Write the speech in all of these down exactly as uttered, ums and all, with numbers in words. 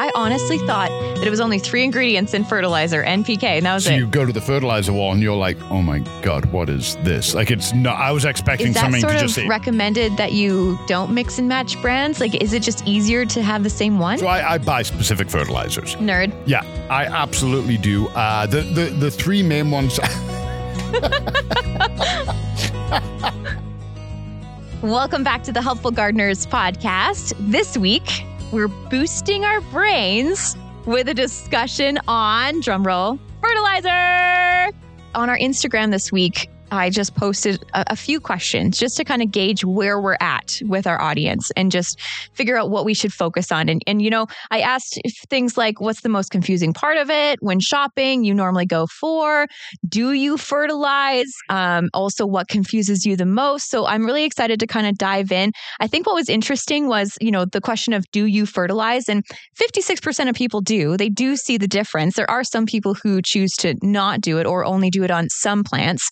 I honestly thought that it was only three ingredients in fertilizer, N P K, and that was so it. So you go to the fertilizer wall and you're like, oh my God, what is this? Like it's not, I was expecting something to just say. Is that sort of recommended that you don't mix and match brands? Like is it just easier to have the same one? So I, I buy specific fertilizers. Nerd. Yeah, I absolutely do. Uh, the, the, the three main ones... Welcome back to the Helpful Gardeners podcast. This week, we're boosting our brains with a discussion on, drumroll, fertilizer. On our Instagram this week, I just posted a, a few questions just to kind of gauge where we're at with our audience and just figure out what we should focus on. And, and you know, I asked if things like, what's the most confusing part of it when shopping you normally go for? Do you fertilize? Um, also, what confuses you the most? So I'm really excited to kind of dive in. I think what was interesting was, you know, the question of, do you fertilize? And fifty-six percent of people do. They do see the difference. There are some people who choose to not do it or only do it on some plants.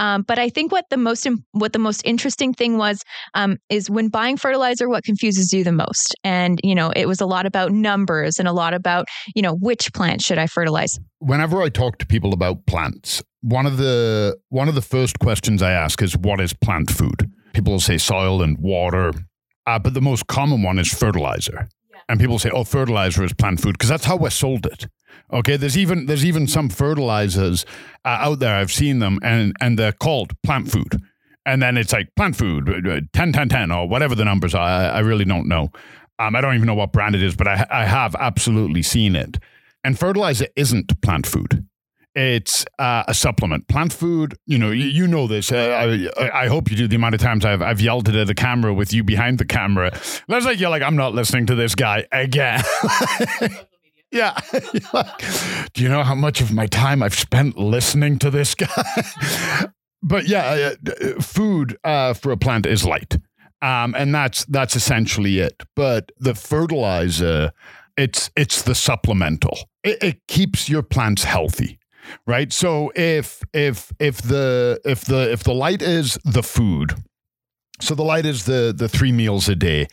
Um, but I think what the most what the most interesting thing was um, is when buying fertilizer, what confuses you the most? And, you know, it was a lot about numbers and a lot about, you know, which plant should I fertilize? Whenever I talk to people about plants, one of the one of the first questions I ask is, what is plant food? People will say soil and water, uh, but the most common one is fertilizer. Yeah. And people say, oh, fertilizer is plant food because that's how we're sold it. Okay, there's even there's even some fertilizers uh, out there. I've seen them, and and they're called plant food. And then it's like plant food, ten, ten, ten, or whatever the numbers are. I, I really don't know. Um, I don't even know what brand it is, but I, I have absolutely seen it. And fertilizer isn't plant food. It's uh, a supplement. Plant food, you know, you, you know this. Uh, I, I hope you do. The amount of times I've I've yelled at the camera with you behind the camera. That's like you're like, I'm not listening to this guy again. Yeah. Do you know how much of my time I've spent listening to this guy? But yeah, uh, food uh, for a plant is light. Um, and that's that's essentially it. But the fertilizer, it's it's the supplemental. It, it keeps your plants healthy, right? So if if if the if the if the light is the food, so the light is the the three meals a day.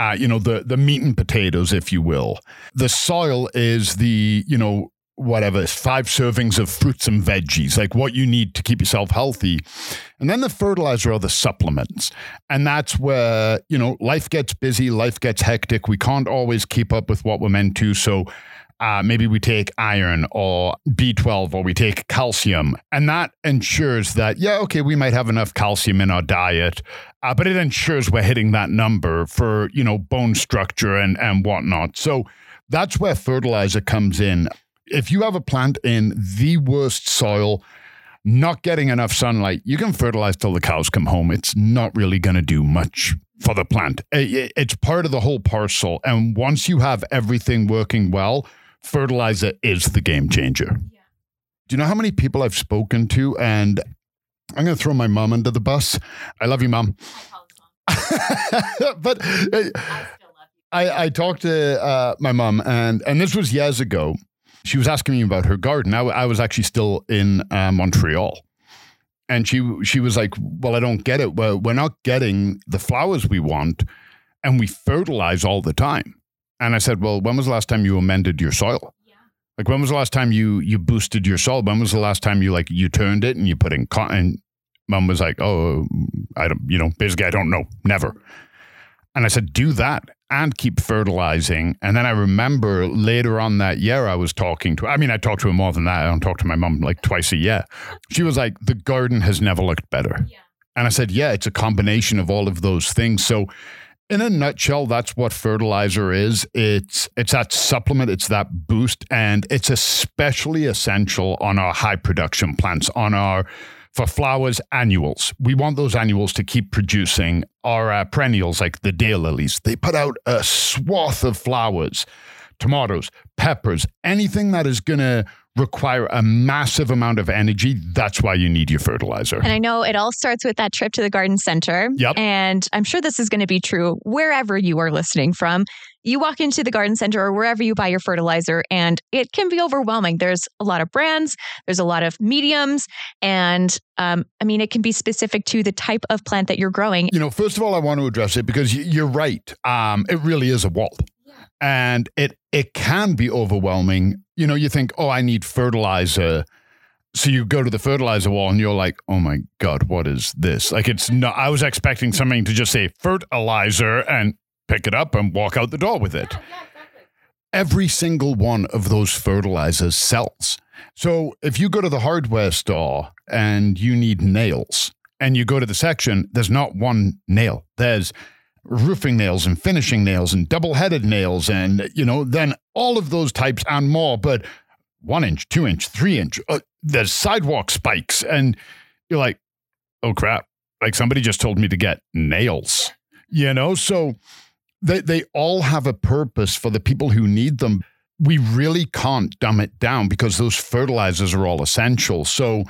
Uh, you know, the, the meat and potatoes, if you will. The soil is the, you know, whatever, five servings of fruits and veggies, like what you need to keep yourself healthy. And then the fertilizer are the supplements. And that's where, you know, life gets busy, life gets hectic. We can't always keep up with what we're meant to. So uh, maybe we take iron or B twelve or we take calcium. And that ensures that, yeah, okay, we might have enough calcium in our diet. Uh, but it ensures we're hitting that number for, you know, bone structure and, and whatnot. So that's where fertilizer comes in. If you have a plant in the worst soil, not getting enough sunlight, you can fertilize till the cows come home. It's not really going to do much for the plant. It, it's part of the whole parcel. And once you have everything working well, fertilizer is the game changer. Yeah. Do you know how many people I've spoken to and... I'm going to throw my mom under the bus. I love you, Mom. But I, still love you. I, I talked to uh, my mom, and, and this was years ago. She was asking me about her garden. I, I was actually still in uh, Montreal. And she she was like, well, I don't get it. Well, we're not getting the flowers we want, and we fertilize all the time. And I said, well, when was the last time you amended your soil? Like, when was the last time you you boosted your soil? When was the last time you like you turned it and you put in cotton? Mom was like, oh, I don't, you know, basically, I don't know, never. And I said, do that and keep fertilizing. And then I remember later on that year, I was talking to, I mean, I talked to her more than that. I don't talk to my mom like twice a year. She was like, the garden has never looked better. Yeah. And I said, yeah, it's a combination of all of those things. So in a nutshell, that's what fertilizer is. It's it's that supplement, it's that boost, and it's especially essential on our high production plants, on our, for flowers, annuals. We want those annuals to keep producing. Our uh, perennials, like the daylilies, they put out a swath of flowers, tomatoes, peppers, anything that is going to require a massive amount of energy. That's why you need your fertilizer. And I know it all starts with that trip to the garden center. Yep. And I'm sure this is going to be true wherever you are listening from. You walk into the garden center or wherever you buy your fertilizer, and it can be overwhelming. There's a lot of brands, there's a lot of mediums, and um, I mean, it can be specific to the type of plant that you're growing. You know, first of all, I want to address it because you're right. Um, it really is a wall. And it it can be overwhelming. You know, you think, oh, I need fertilizer. So you go to the fertilizer wall and you're like, oh my God, what is this? Like, it's not, I was expecting something to just say fertilizer and pick it up and walk out the door with it. Yeah, yeah, exactly. Every single one of those fertilizers sells. So if you go to the hardware store and you need nails and you go to the section, there's not one nail. There's roofing nails and finishing nails and double-headed nails and, you know, then all of those types and more, but one inch, two inch, three inch, uh, there's sidewalk spikes. And you're like, oh crap, like somebody just told me to get nails, you know? So they, they all have a purpose for the people who need them. We really can't dumb it down because those fertilizers are all essential. So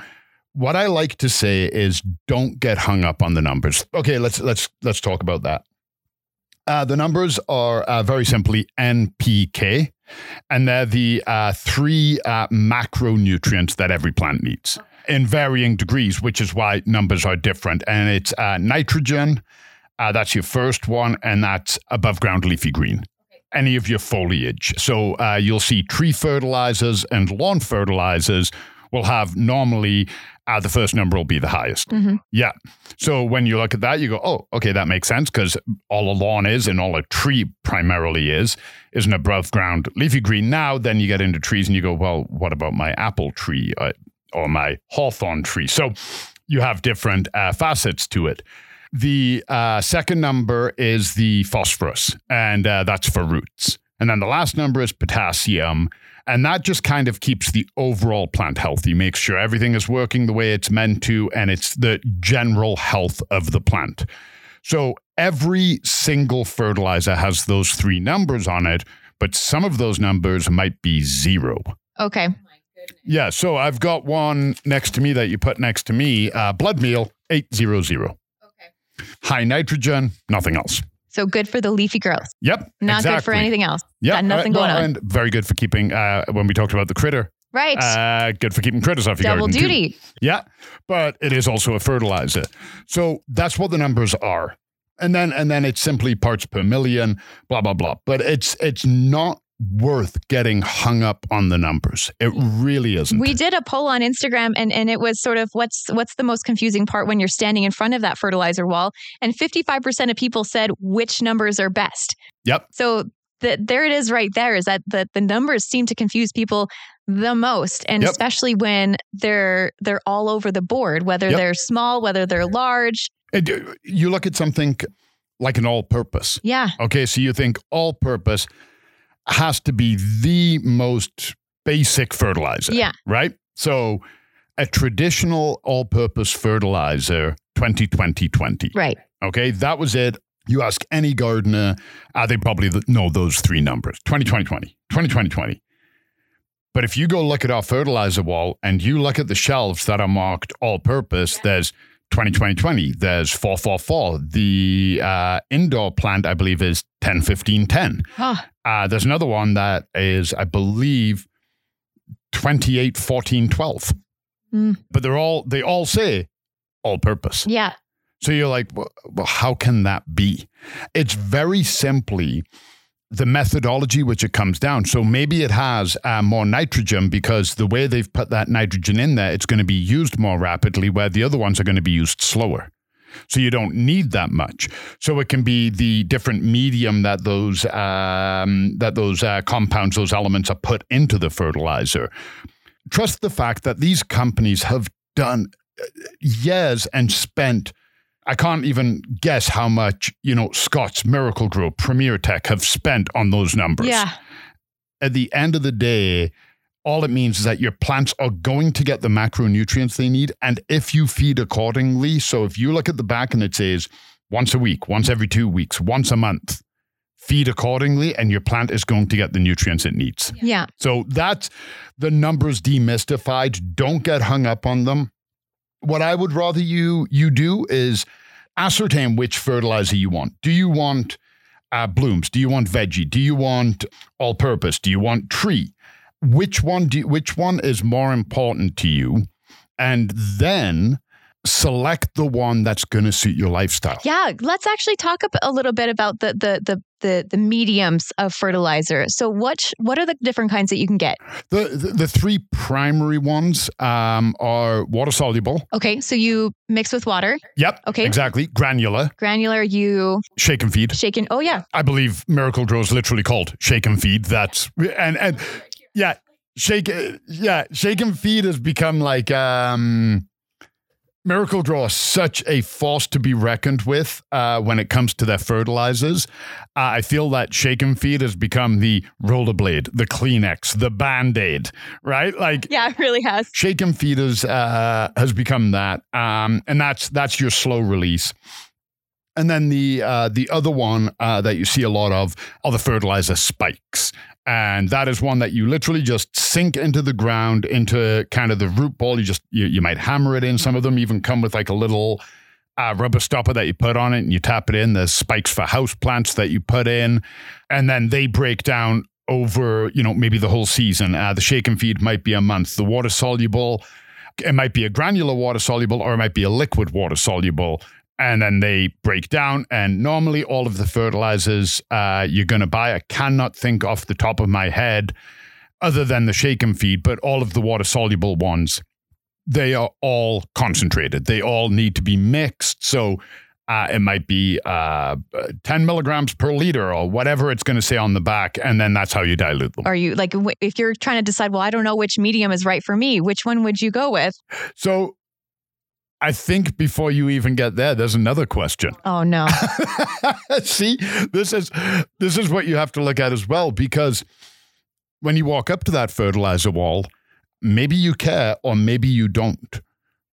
what I like to say is don't get hung up on the numbers. Okay, let's let's let's talk about that. Uh, the numbers are uh, very simply N P K, and they're the uh, three uh, macronutrients that every plant needs in varying degrees, which is why numbers are different. And it's uh, nitrogen, uh, that's your first one, and that's above ground leafy green. Any of your foliage. So uh, you'll see tree fertilizers and lawn fertilizers will have normally uh, the first number will be the highest. Mm-hmm. Yeah. So when you look at that, you go, oh, okay, that makes sense because all a lawn is and all a tree primarily is, is an above ground leafy green. Now, then you get into trees and you go, well, what about my apple tree or, or my hawthorn tree? So you have different uh, facets to it. The uh, second number is the phosphorus, and uh, that's for roots. And then the last number is potassium, and that just kind of keeps the overall plant healthy, makes sure everything is working the way it's meant to, and it's the general health of the plant. So every single fertilizer has those three numbers on it, but some of those numbers might be zero. Okay. Oh my goodness. Yeah, so I've got one next to me that you put next to me, uh, blood meal, eight hundred. High nitrogen, nothing else. So good for the leafy growth. Yep. Not exactly. Good for anything else. Yep. Got nothing uh, well, going on. And very good for keeping, uh, when we talked about the critter. Right. Uh, good for keeping critters off your garden. Double duty. Too. Yeah. But it is also a fertilizer. So that's what the numbers are. And then, and then it's simply parts per million, blah, blah, blah. But it's, it's not worth getting hung up on the numbers. It really isn't. We did a poll on Instagram and, and it was sort of what's what's the most confusing part when you're standing in front of that fertilizer wall. And fifty-five percent of people said which numbers are best. Yep. So the, there it is right there is that the, the numbers seem to confuse people the most. And yep. Especially when they're they're all over the board, whether yep. they're small, whether they're large. And you look at something like an all-purpose. Yeah. Okay, so you think all-purpose has to be the most basic fertilizer, yeah. right? So a traditional all-purpose fertilizer, twenty twenty twenty. Right. Okay, that was it. You ask any gardener, uh, they probably know those three numbers, twenty twenty twenty, twenty twenty twenty. But if you go look at our fertilizer wall and you look at the shelves that are marked all-purpose, yeah. there's twenty twenty twenty, there's four four four. The uh, indoor plant, I believe, is ten fifteen ten. Huh. Uh, there's another one that is, I believe, twenty-eight fourteen twelve. Mm. But they're all, they all say all-purpose. Yeah. So you're like, well, well, how can that be? It's very simply the methodology which it comes down. So maybe it has uh, more nitrogen because the way they've put that nitrogen in there, it's going to be used more rapidly where the other ones are going to be used slower. So you don't need that much. So it can be the different medium that those um, that those uh, compounds, those elements are put into the fertilizer. Trust the fact that these companies have done years and spent I can't even guess how much, you know, Scott's Miracle-Gro, Premier Tech have spent on those numbers. Yeah. At the end of the day, all it means is that your plants are going to get the macronutrients they need. And if you feed accordingly, so if you look at the back and it says once a week, once every two weeks, once a month, feed accordingly and your plant is going to get the nutrients it needs. Yeah. So that's the numbers demystified. Don't get hung up on them. What I would rather you you do is ascertain which fertilizer you want. Do you want uh, blooms? Do you want veggie? Do you want all-purpose? Do you want tree? Which one do you, which one is more important to you? And then select the one that's going to suit your lifestyle. Yeah, let's actually talk a little bit about the the the the, the mediums of fertilizer. So what what are the different kinds that you can get? The the, the three primary ones um, are water soluble. Okay, so you mix with water. Yep. Okay. Exactly. Granular. Granular. You shake and feed. Shake and oh yeah. I believe Miracle-Gro is literally called Shake and Feed. That's and and yeah, shake yeah shake and feed has become like. Um, Miracle-Gro is such a force to be reckoned with uh, when it comes to their fertilizers. Uh, I feel that Shake and Feed has become the rollerblade, the Kleenex, the Band-Aid, right? Like, yeah, it really has. Shake and Feed is, uh, has become that, um, and that's that's your slow release. And then the uh, the other one uh, that you see a lot of are the fertilizer spikes. And that is one that you literally just sink into the ground, into kind of the root ball. You just, you, you might hammer it in. Some of them even come with like a little uh, rubber stopper that you put on it and you tap it in. There's spikes for house plants that you put in. And then they break down over, you know, maybe the whole season. Uh, the shake and feed might be a month. The water soluble, it might be a granular water soluble or it might be a liquid water soluble. And then they break down. And normally all of the fertilizers uh, you're going to buy, I cannot think off the top of my head, other than the shake and feed, but all of the water-soluble ones, they are all concentrated. They all need to be mixed. So uh, it might be uh, ten milligrams per liter or whatever it's going to say on the back. And then that's how you dilute them. Are you like, if you're trying to decide, well, I don't know which medium is right for me, which one would you go with? So I think before you even get there, there's another question. Oh, no. See, this is this is what you have to look at as well, because when you walk up to that fertilizer wall, maybe you care or maybe you don't.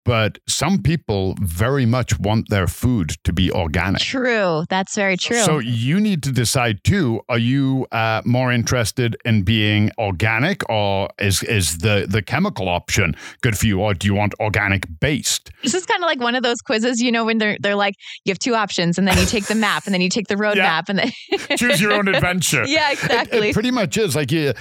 But some people very much want their food to be organic. True. That's very true. So you need to decide too, are you uh, more interested in being organic or is is the, the chemical option good for you? Or do you want organic based? This is kind of like one of those quizzes, you know, when they're, they're like, you have two options and then you take the map and then you take the road yeah. map and then choose your own adventure. Yeah, exactly. It, it pretty much is like you.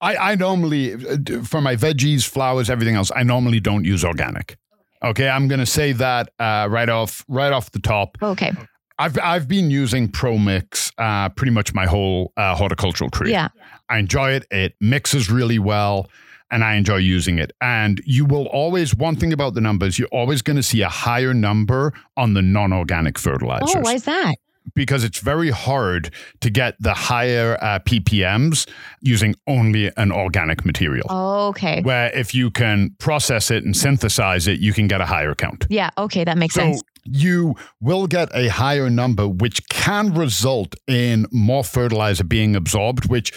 I, I normally, for my veggies, flowers, everything else, I normally don't use organic. Okay, I'm going to say that uh, right off right off the top. Okay. I've I've been using Pro-Mix uh, pretty much my whole uh, horticultural tree. Yeah. I enjoy it. It mixes really well, and I enjoy using it. And you will always, one thing about the numbers, you're always going to see a higher number on the non-organic fertilizers. Oh, why is that? Because it's very hard to get the higher uh, P P Ms using only an organic material. Oh, okay. Where if you can process it and synthesize it, you can get a higher count. Yeah, okay, that makes so sense. So you will get a higher number, which can result in more fertilizer being absorbed, which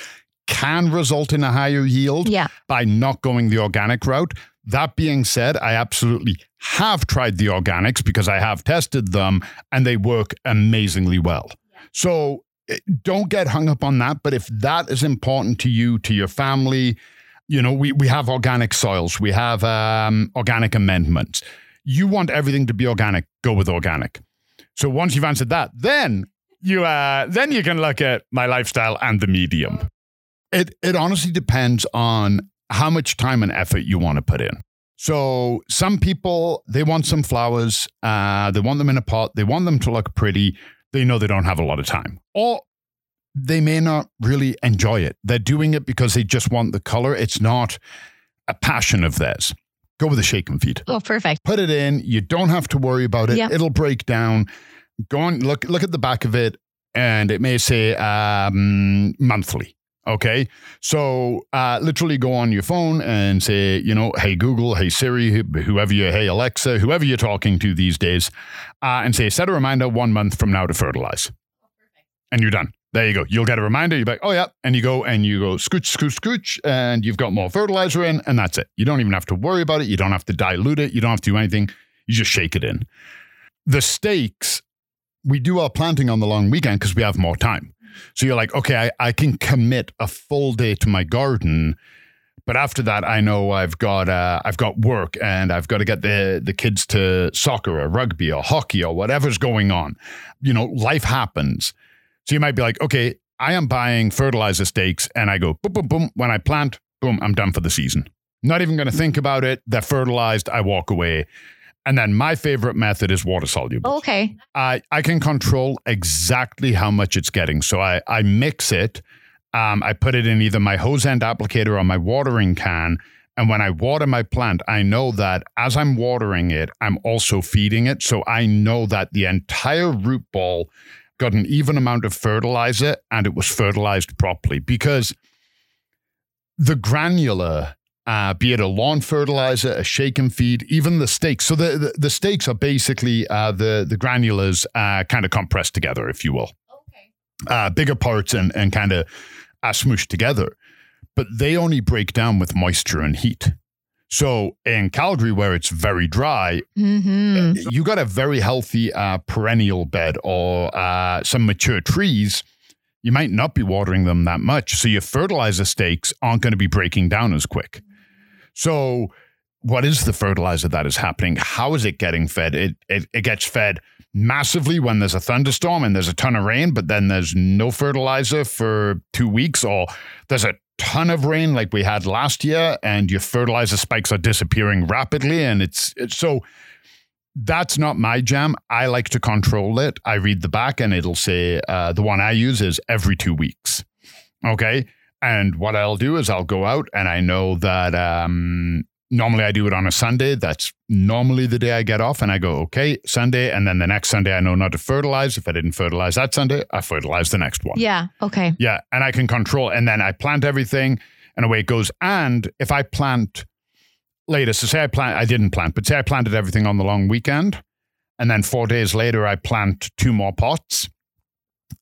can result in a higher yield yeah. by not going the organic route. That being said, I absolutely have tried the organics because I have tested them and they work amazingly well. Yeah. So don't get hung up on that. But if that is important to you, to your family, you know, we, we have organic soils. We have um, organic amendments. You want everything to be organic, go with organic. So once you've answered that, then you uh, then you can look at my lifestyle and the medium. It It honestly depends on how much time and effort you want to put in. So some people, they want some flowers. Uh, they want them in a pot. They want them to look pretty. They know they don't have a lot of time. Or they may not really enjoy it. They're doing it because they just want the color. It's not a passion of theirs. Go with a shake and feed. Oh, perfect. Put it in. You don't have to worry about it. Yep. It'll break down. Go on, look, look at the back of it. And it may say um, monthly. Okay, so uh, literally go on your phone and say, you know, hey Google, hey Siri, whoever you, hey Alexa, whoever you're talking to these days, uh, and say, set a reminder one month from now to fertilize. Oh, perfect. And you're done. There you go. You'll get a reminder. You're like, oh yeah. And you go and you go scooch, scooch, scooch, and you've got more fertilizer in and that's it. You don't even have to worry about it. You don't have to dilute it. You don't have to do anything. You just shake it in. The stakes, we do our planting on the long weekend because we have more time. So you're like, okay, I, I can commit a full day to my garden, but after that, I know I've got uh, I've got work and I've got to get the the kids to soccer or rugby or hockey or whatever's going on. You know, life happens. So you might be like, okay, I am buying fertilizer stakes and I go boom, boom, boom. When I plant, boom, I'm done for the season. Not even going to think about it. They're fertilized. I walk away. And then my favorite method is water soluble. Okay. I, I can control exactly how much it's getting. So I, I mix it. Um, I put it in either my hose end applicator or my watering can. And when I water my plant, I know that as I'm watering it, I'm also feeding it. So I know that the entire root ball got an even amount of fertilizer and it was fertilized properly, because the granular, uh, be it a lawn fertilizer, a shake and feed, even the stakes. So the, the, the stakes are basically uh, the, the granulars uh, kind of compressed together, if you will. Okay. Uh, bigger parts and, and kind of uh, smooshed together. But they only break down with moisture and heat. So in Calgary, where it's very dry, mm-hmm. you got a very healthy uh, perennial bed or uh, some mature trees. You might not be watering them that much. So your fertilizer stakes aren't going to be breaking down as quick. So what is the fertilizer that is happening? How is it getting fed? It, it, it gets fed massively when there's a thunderstorm and there's a ton of rain, but then there's no fertilizer for two weeks or there's a ton of rain like we had last year and your fertilizer spikes are disappearing rapidly. And it's, it's so that's not my jam. I like to control it. I read the back and it'll say uh, the one I use is every two weeks. Okay. And what I'll do is I'll go out and I know that um, normally I do it on a Sunday. That's normally the day I get off and I go, okay, Sunday. And then the next Sunday I know not to fertilize. If I didn't fertilize that Sunday, I fertilize the next one. Yeah. Okay. Yeah. And I can control. And then I plant everything and away it goes. And if I plant later, so say I plant, I didn't plant, but say I planted everything on the long weekend. And then four days later, I plant two more pots.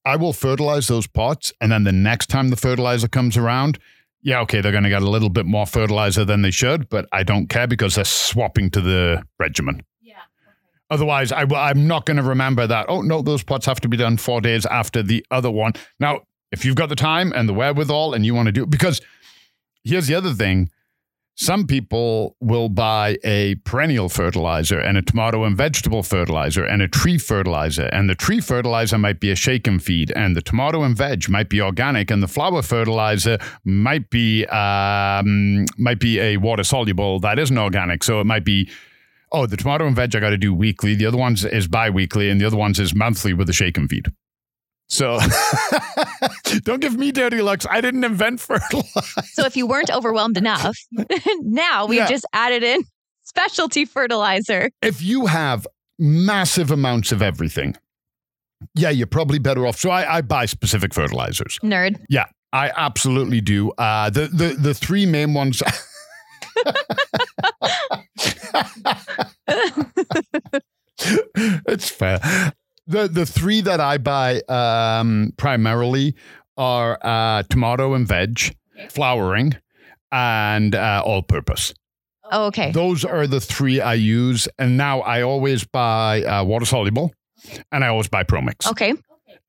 I will fertilize those pots. And then the next time the fertilizer comes around, yeah, okay, they're going to get a little bit more fertilizer than they should, but I don't care because they're swapping to the regimen. Yeah. Okay. Otherwise, I, I'm not going to remember that. Oh, no, those pots have to be done four days after the other one. Now, if you've got the time and the wherewithal and you want to do it, because here's the other thing. Some people will buy a perennial fertilizer and a tomato and vegetable fertilizer and a tree fertilizer. And the tree fertilizer might be a shake and feed. And the tomato and veg might be organic. And the flower fertilizer might be um, might be a water soluble that isn't organic. So it might be, oh, the tomato and veg I got to do weekly. The other ones is biweekly. And the other ones is monthly with a shake and feed. So don't give me dirty looks. I didn't invent fertilizer. So if you weren't overwhelmed enough, now we've yeah. just added in specialty fertilizer. If you have massive amounts of everything, yeah, you're probably better off. So I, I buy specific fertilizers. Nerd. Yeah, I absolutely do. Uh, the, the, the three main ones. It's fair. The the three that I buy um, primarily are uh, tomato and veg, flowering, and uh, all-purpose. Oh, okay. Those are the three I use. And now I always buy uh, water-soluble, and I always buy Pro-Mix. Okay.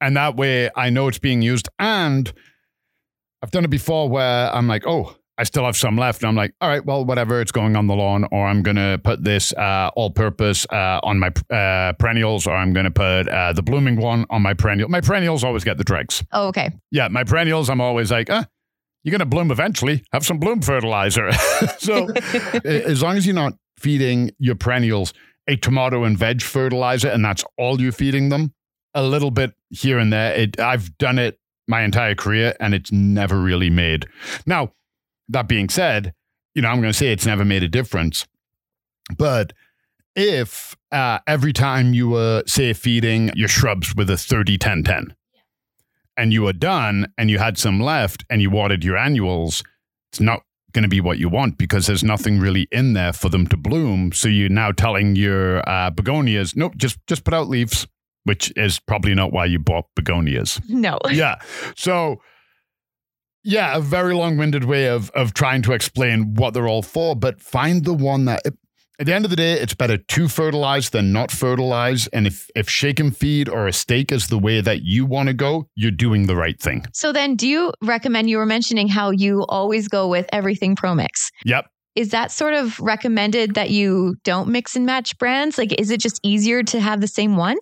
And that way I know it's being used. And I've done it before where I'm like, oh, I still have some left. And I'm like, all right, well, whatever, it's going on the lawn, or I'm going to put this uh, all-purpose uh, on my uh, perennials, or I'm going to put uh, the blooming one on my perennial. My perennials always get the dregs. Oh, okay. Yeah, my perennials, I'm always like, ah, you're going to bloom eventually. Have some bloom fertilizer. So as long as you're not feeding your perennials a tomato and veg fertilizer, and that's all you're feeding them, a little bit here and there. It, I've done it my entire career, and it's never really made. Now, that being said, you know, I'm going to say it's never made a difference. But if uh, every time you were, say, feeding your shrubs with a thirty ten ten yeah. and you were done and you had some left and you watered your annuals, it's not going to be what you want because there's nothing really in there for them to bloom. So you're now telling your uh, begonias, nope, just, just put out leaves, which is probably not why you bought begonias. No. Yeah. So... yeah, a very long-winded way of of trying to explain what they're all for, but find the one that, at the end of the day, it's better to fertilize than not fertilize. And if, if shake and feed or a stake is the way that you want to go, you're doing the right thing. So then do you recommend, you were mentioning how you always go with everything Pro-Mix. Yep. Is that sort of recommended that you don't mix and match brands? Like, is it just easier to have the same one?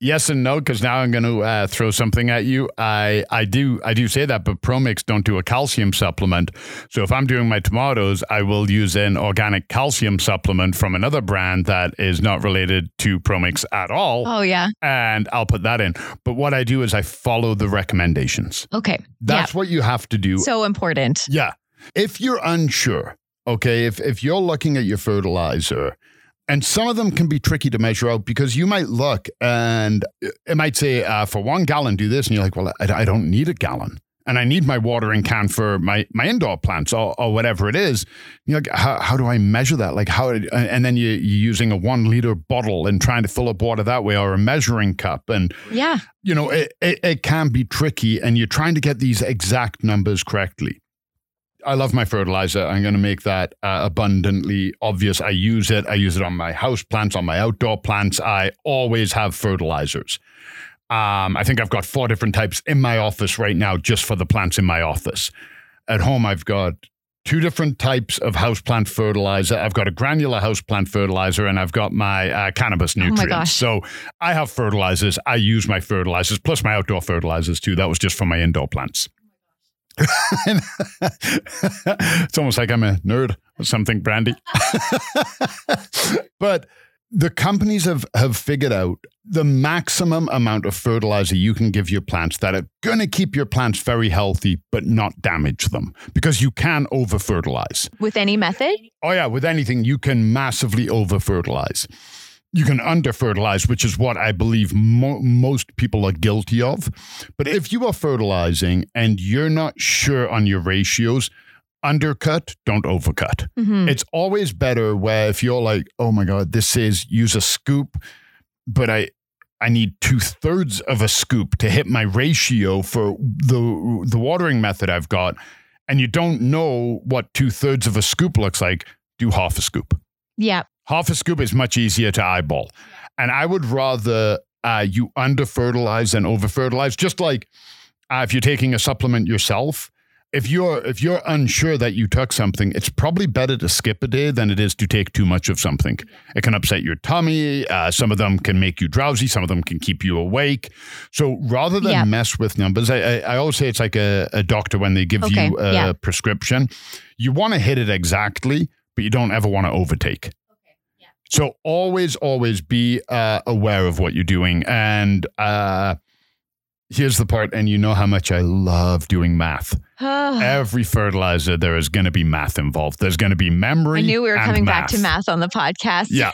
Yes and no, because now I'm going to uh, throw something at you. I, I do I do say that, but Pro-Mix don't do a calcium supplement. So if I'm doing my tomatoes, I will use an organic calcium supplement from another brand that is not related to Pro-Mix at all. Oh, yeah. And I'll put that in. But what I do is I follow the recommendations. Okay. That's yeah. what you have to do. So important. Yeah. If you're unsure, okay, if if you're looking at your fertilizer, and some of them can be tricky to measure out because you might look and it might say, uh, for one gallon, do this. And you're like, well, I, I don't need a gallon. And I need my watering can for my, my indoor plants or, or whatever it is. You're like, how, how do I measure that? Like how? And then you're using a one liter bottle and trying to fill up water that way or a measuring cup. And, yeah, you know, it, it, it can be tricky and you're trying to get these exact numbers correctly. I love my fertilizer. I'm going to make that uh, abundantly obvious. I use it. I use it on my house plants, on my outdoor plants. I always have fertilizers. Um, I think I've got four different types in my office right now, just for the plants in my office. At home, I've got two different types of houseplant fertilizer. I've got a granular houseplant fertilizer, and I've got my uh, cannabis nutrients. Oh my gosh. So I have fertilizers. I use my fertilizers, plus my outdoor fertilizers too. That was just for my indoor plants. It's almost like I'm a nerd or something, Brandy. But the companies have, have figured out the maximum amount of fertilizer you can give your plants that are going to keep your plants very healthy, but not damage them, because you can over-fertilize. With any method? Oh yeah, with anything. You can massively over-fertilize. You can under-fertilize, which is what I believe mo- most people are guilty of. But if you are fertilizing and you're not sure on your ratios, undercut, don't overcut. Mm-hmm. It's always better where if you're like, oh my God, this says use a scoop, but I I need two thirds of a scoop to hit my ratio for the the watering method I've got, and you don't know what two thirds of a scoop looks like, do half a scoop. Yeah. Half a scoop is much easier to eyeball. And I would rather uh, you under-fertilize than over-fertilize. Just like uh, if you're taking a supplement yourself, if you're if you're unsure that you took something, it's probably better to skip a day than it is to take too much of something. It can upset your tummy. Uh, some of them can make you drowsy. Some of them can keep you awake. So rather than yeah. mess with numbers, I, I, I always say it's like a, a doctor when they give okay. you a yeah. prescription. You want to hit it exactly, but you don't ever want to overtake. So always, always be uh, aware of what you're doing. And uh, here's the part, and you know how much I love doing math. Oh. Every fertilizer, there is going to be math involved. There's going to be memory. I knew we were coming math. back to math on the podcast. Yeah.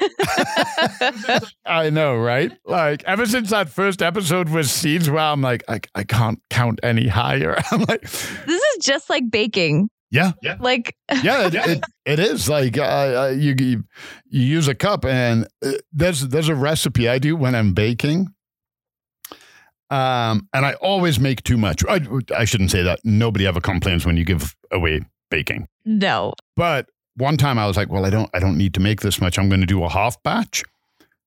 I know, right? Like ever since that first episode with seeds, where I'm like, I, I can't count any higher. I'm like, this is just like baking. Yeah. yeah. Like, yeah, it, it, it is like uh, you, you you use a cup, and there's there's a recipe I do when I'm baking. Um, and I always make too much. I, I shouldn't say that. Nobody ever complains when you give away baking. No. But one time I was like, well, I don't I don't need to make this much. I'm going to do a half batch.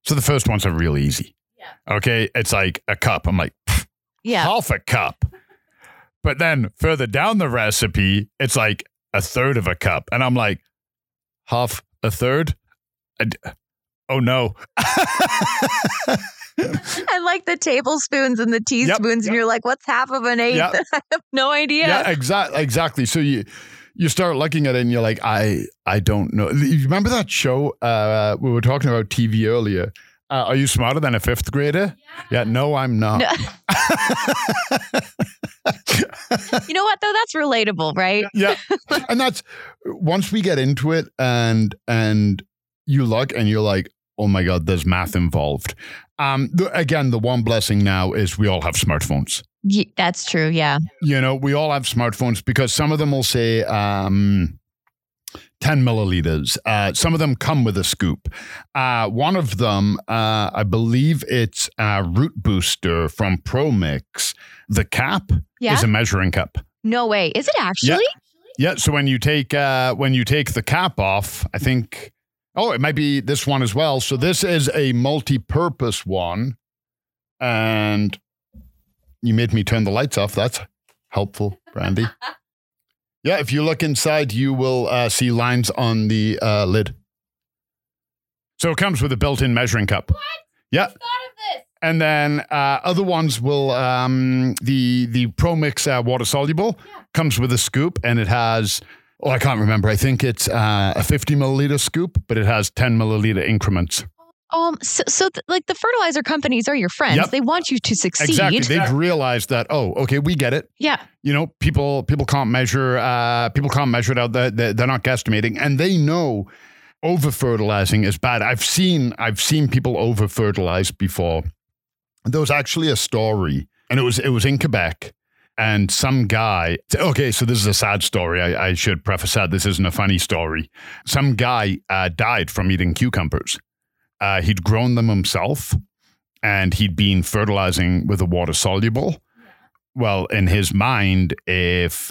So the first ones are real easy. Yeah. Okay. It's like a cup. I'm like, yeah, half a cup. But then further down the recipe, it's like a third of a cup. And I'm like, half a third? D- oh, no. I like the tablespoons and the teaspoons. Yep. And you're like, what's half of an eighth? Yep. I have no idea. Yeah, exactly. Exactly. So you you start looking at it and you're like, I, I don't know. You remember that show uh, we were talking about T V earlier? Uh, are you smarter than a fifth grader? Yeah, yeah no, I'm not. No. You know what, though? That's relatable, right? Yeah. And that's once we get into it and and you look and you're like, oh, my God, there's math involved. Um, th- again, the one blessing now is we all have smartphones. Yeah, that's true. Yeah. You know, we all have smartphones because some of them will say um, ten milliliters. Uh, some of them come with a scoop. Uh, one of them, uh, I believe it's a Root Booster from Pro-Mix. The cap yeah. is a measuring cup. No way. Is it actually? Yeah. yeah. So when you take uh, when you take the cap off, I think, oh, it might be this one as well. So this is a multi-purpose one. And you made me turn the lights off. That's helpful, Brandy. Yeah. If you look inside, you will uh, see lines on the uh, lid. So it comes with a built-in measuring cup. What? Yeah. And then uh, other ones will, um, the the Pro-Mix uh, Water Soluble yeah. comes with a scoop, and it has, oh, I can't remember. I think it's uh, a fifty milliliter scoop, but it has ten milliliter increments. Um, so, so th- like the fertilizer companies are your friends. Yep. They want you to succeed. Exactly. They've realized that, oh, okay, we get it. Yeah. You know, people, people can't measure, uh, people can't measure it out. They're, they're not guesstimating, and they know over-fertilizing is bad. I've seen, I've seen people over-fertilize before. There was actually a story, and it was, it was in Quebec, and some guy, okay, so this is a sad story. I, I should preface that. This isn't a funny story. Some guy uh, died from eating cucumbers. Uh, he'd grown them himself, and he'd been fertilizing with a water soluble. Well, in his mind, if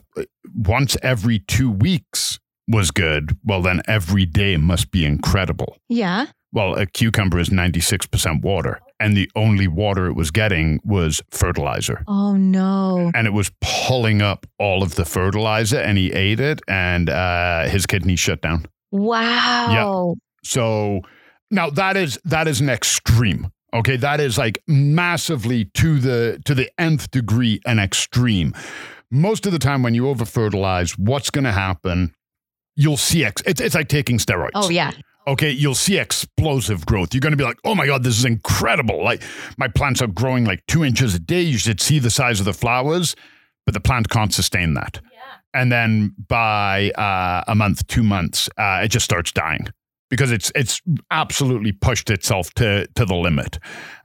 once every two weeks was good, well, then every day must be incredible. Yeah. Well, a cucumber is ninety-six percent water, and the only water it was getting was fertilizer. Oh, no. And it was pulling up all of the fertilizer, and he ate it, and uh, his kidneys shut down. Wow. Yep. So... Now that is that is an extreme, okay? That is like massively to the to the nth degree an extreme. Most of the time when you over-fertilize, what's going to happen? You'll see, ex- it's, it's like taking steroids. Oh, yeah. Okay, you'll see explosive growth. You're going to be like, oh my God, this is incredible. Like my plants are growing like two inches a day. You should see the size of the flowers, but the plant can't sustain that. Yeah. And then by uh, a month, two months, uh, it just starts dying. Because it's it's absolutely pushed itself to, to the limit.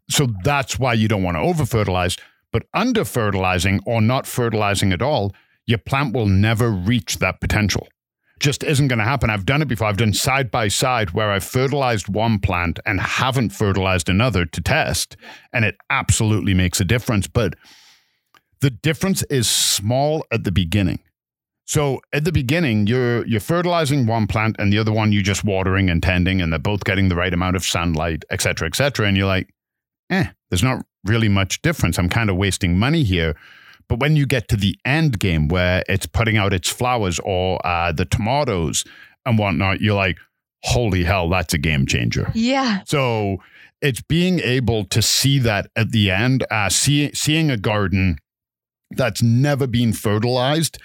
So that's why you don't want to over-fertilize. But under-fertilizing or not fertilizing at all, your plant will never reach that potential. Just isn't going to happen. I've done it before. I've done side-by-side where I've fertilized one plant and haven't fertilized another to test. And it absolutely makes a difference. But the difference is small at the beginning. So at the beginning, you're you're fertilizing one plant and the other one you're just watering and tending, and they're both getting the right amount of sunlight, et cetera, et cetera. And you're like, eh, there's not really much difference. I'm kind of wasting money here. But when you get to the end game where it's putting out its flowers or uh, the tomatoes and whatnot, you're like, holy hell, that's a game changer. Yeah. So it's being able to see that at the end, uh, see, seeing a garden that's never been fertilized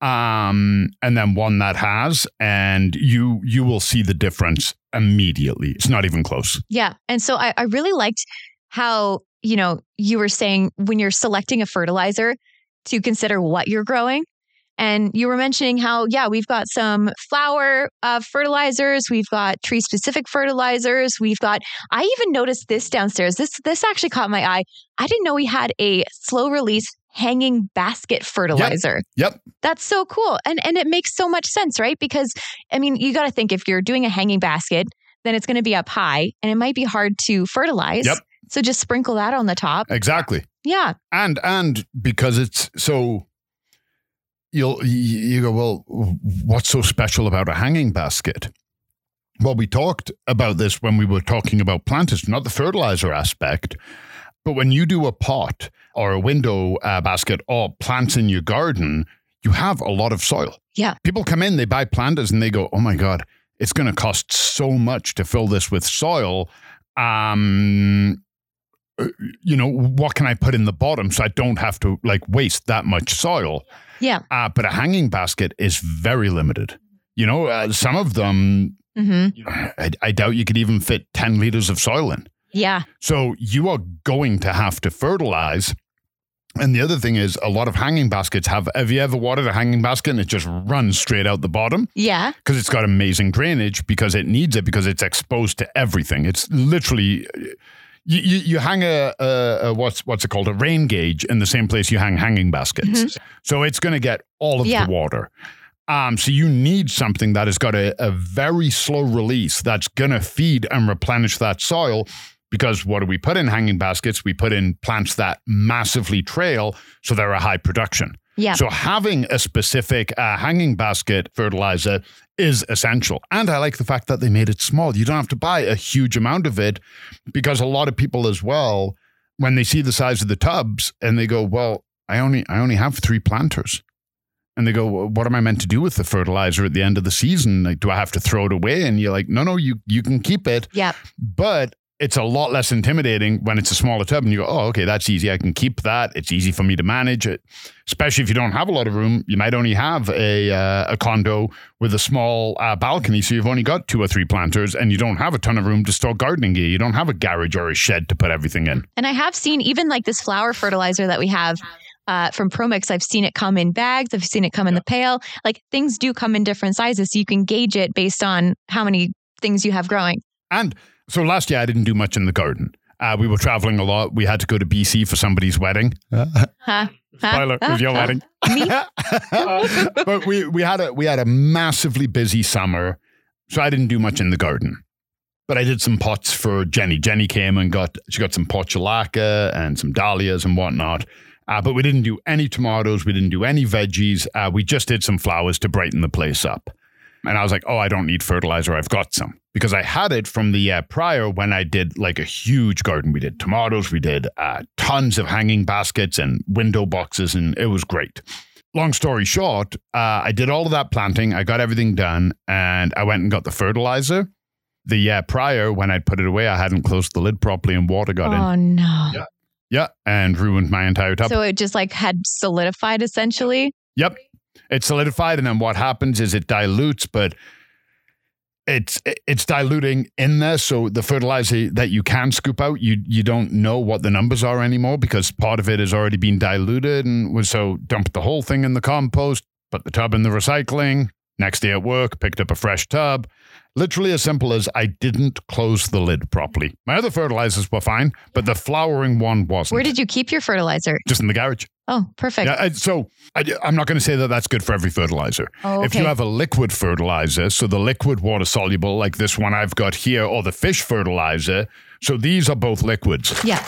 Um, and then one that has, and you you will see the difference immediately. It's not even close. Yeah. And so I, I really liked how, you know, you were saying when you're selecting a fertilizer to consider what you're growing. And you were mentioning how, yeah, we've got some flower uh, fertilizers. We've got tree-specific fertilizers. We've got, I even noticed this downstairs. This, this actually caught my eye. I didn't know we had a slow-release hanging basket fertilizer. Yep. Yep. That's so cool. And and it makes so much sense, right? Because, I mean, you got to think if you're doing a hanging basket, then it's going to be up high and it might be hard to fertilize. Yep. So just sprinkle that on the top. Exactly. Yeah. And, and because it's so, you'll, you go, well, what's so special about a hanging basket? Well, we talked about this when we were talking about planters, not the fertilizer aspect. But when you do a pot or a window uh, basket or plants in your garden, you have a lot of soil. Yeah. People come in, they buy planters and they go, oh my God, it's going to cost so much to fill this with soil. Um, you know, what can I put in the bottom so I don't have to like waste that much soil? Yeah. Uh, but a hanging basket is very limited. You know, uh, some of them, mm-hmm. I, I doubt you could even fit ten liters of soil in. Yeah. So you are going to have to fertilize. And the other thing is a lot of hanging baskets have, have you ever watered a hanging basket and it just runs straight out the bottom? Yeah. Because it's got amazing drainage because it needs it because it's exposed to everything. It's literally, you, you, you hang a, a, a, what's what's it called? A rain gauge in the same place you hang hanging baskets. Mm-hmm. So it's going to get all of yeah. the water. Um, so you need something that has got a, a very slow release that's going to feed and replenish that soil. Because what do we put in hanging baskets? We put in plants that massively trail, so they're a high production. Yeah. So having a specific uh, hanging basket fertilizer is essential. And I like the fact that they made it small. You don't have to buy a huge amount of it because a lot of people as well, when they see the size of the tubs and they go, well, I only I only have three planters. And they go, what am I meant to do with the fertilizer at the end of the season? Like, do I have to throw it away? And you're like, no, no, you, you can keep it. Yeah. But it's a lot less intimidating when it's a smaller tub and you go, oh, okay, that's easy. I can keep that. It's easy for me to manage it, especially if you don't have a lot of room. You might only have a uh, a condo with a small uh, balcony, so you've only got two or three planters and you don't have a ton of room to store gardening gear. You don't have a garage or a shed to put everything in. And I have seen even like this flower fertilizer that we have uh, from Pro-Mix. I've seen it come in bags. I've seen it come in yeah. the pail. Like things do come in different sizes, so you can gauge it based on how many things you have growing. And so last year, I didn't do much in the garden. Uh, we were traveling a lot. We had to go to B C for somebody's wedding. Huh? Spoiler, it was your wedding. Me? But we, we, had a, we had a massively busy summer, so I didn't do much in the garden. But I did some pots for Jenny. Jenny came and got, she got some portulaca and some dahlias and whatnot. Uh, but we didn't do any tomatoes. We didn't do any veggies. Uh, we just did some flowers to brighten the place up. And I was like, oh, I don't need fertilizer. I've got some. Because I had it from the uh, prior when I did like a huge garden. We did tomatoes. We did uh, tons of hanging baskets and window boxes. And it was great. Long story short, uh, I did all of that planting. I got everything done. And I went and got the fertilizer. The uh, prior, when I put it away, I hadn't closed the lid properly and water got oh, in. Oh, no. Yeah. yeah. And ruined my entire tub. So it just like had solidified essentially? Yep. It's solidified, and then what happens is it dilutes, but it's it's diluting in there. So the fertilizer that you can scoop out, you you don't know what the numbers are anymore because part of it has already been diluted. And so dumped the whole thing in the compost, put the tub in the recycling. Next day at work, picked up a fresh tub. Literally as simple as I didn't close the lid properly. My other fertilizers were fine, but the flowering one wasn't. Where did you keep your fertilizer? Just in the garage. Oh, perfect. Yeah, I, so I, I'm not going to say that that's good for every fertilizer. Oh, okay. If you have a liquid fertilizer, so the liquid water soluble, like this one I've got here, or the fish fertilizer. So these are both liquids. Yeah.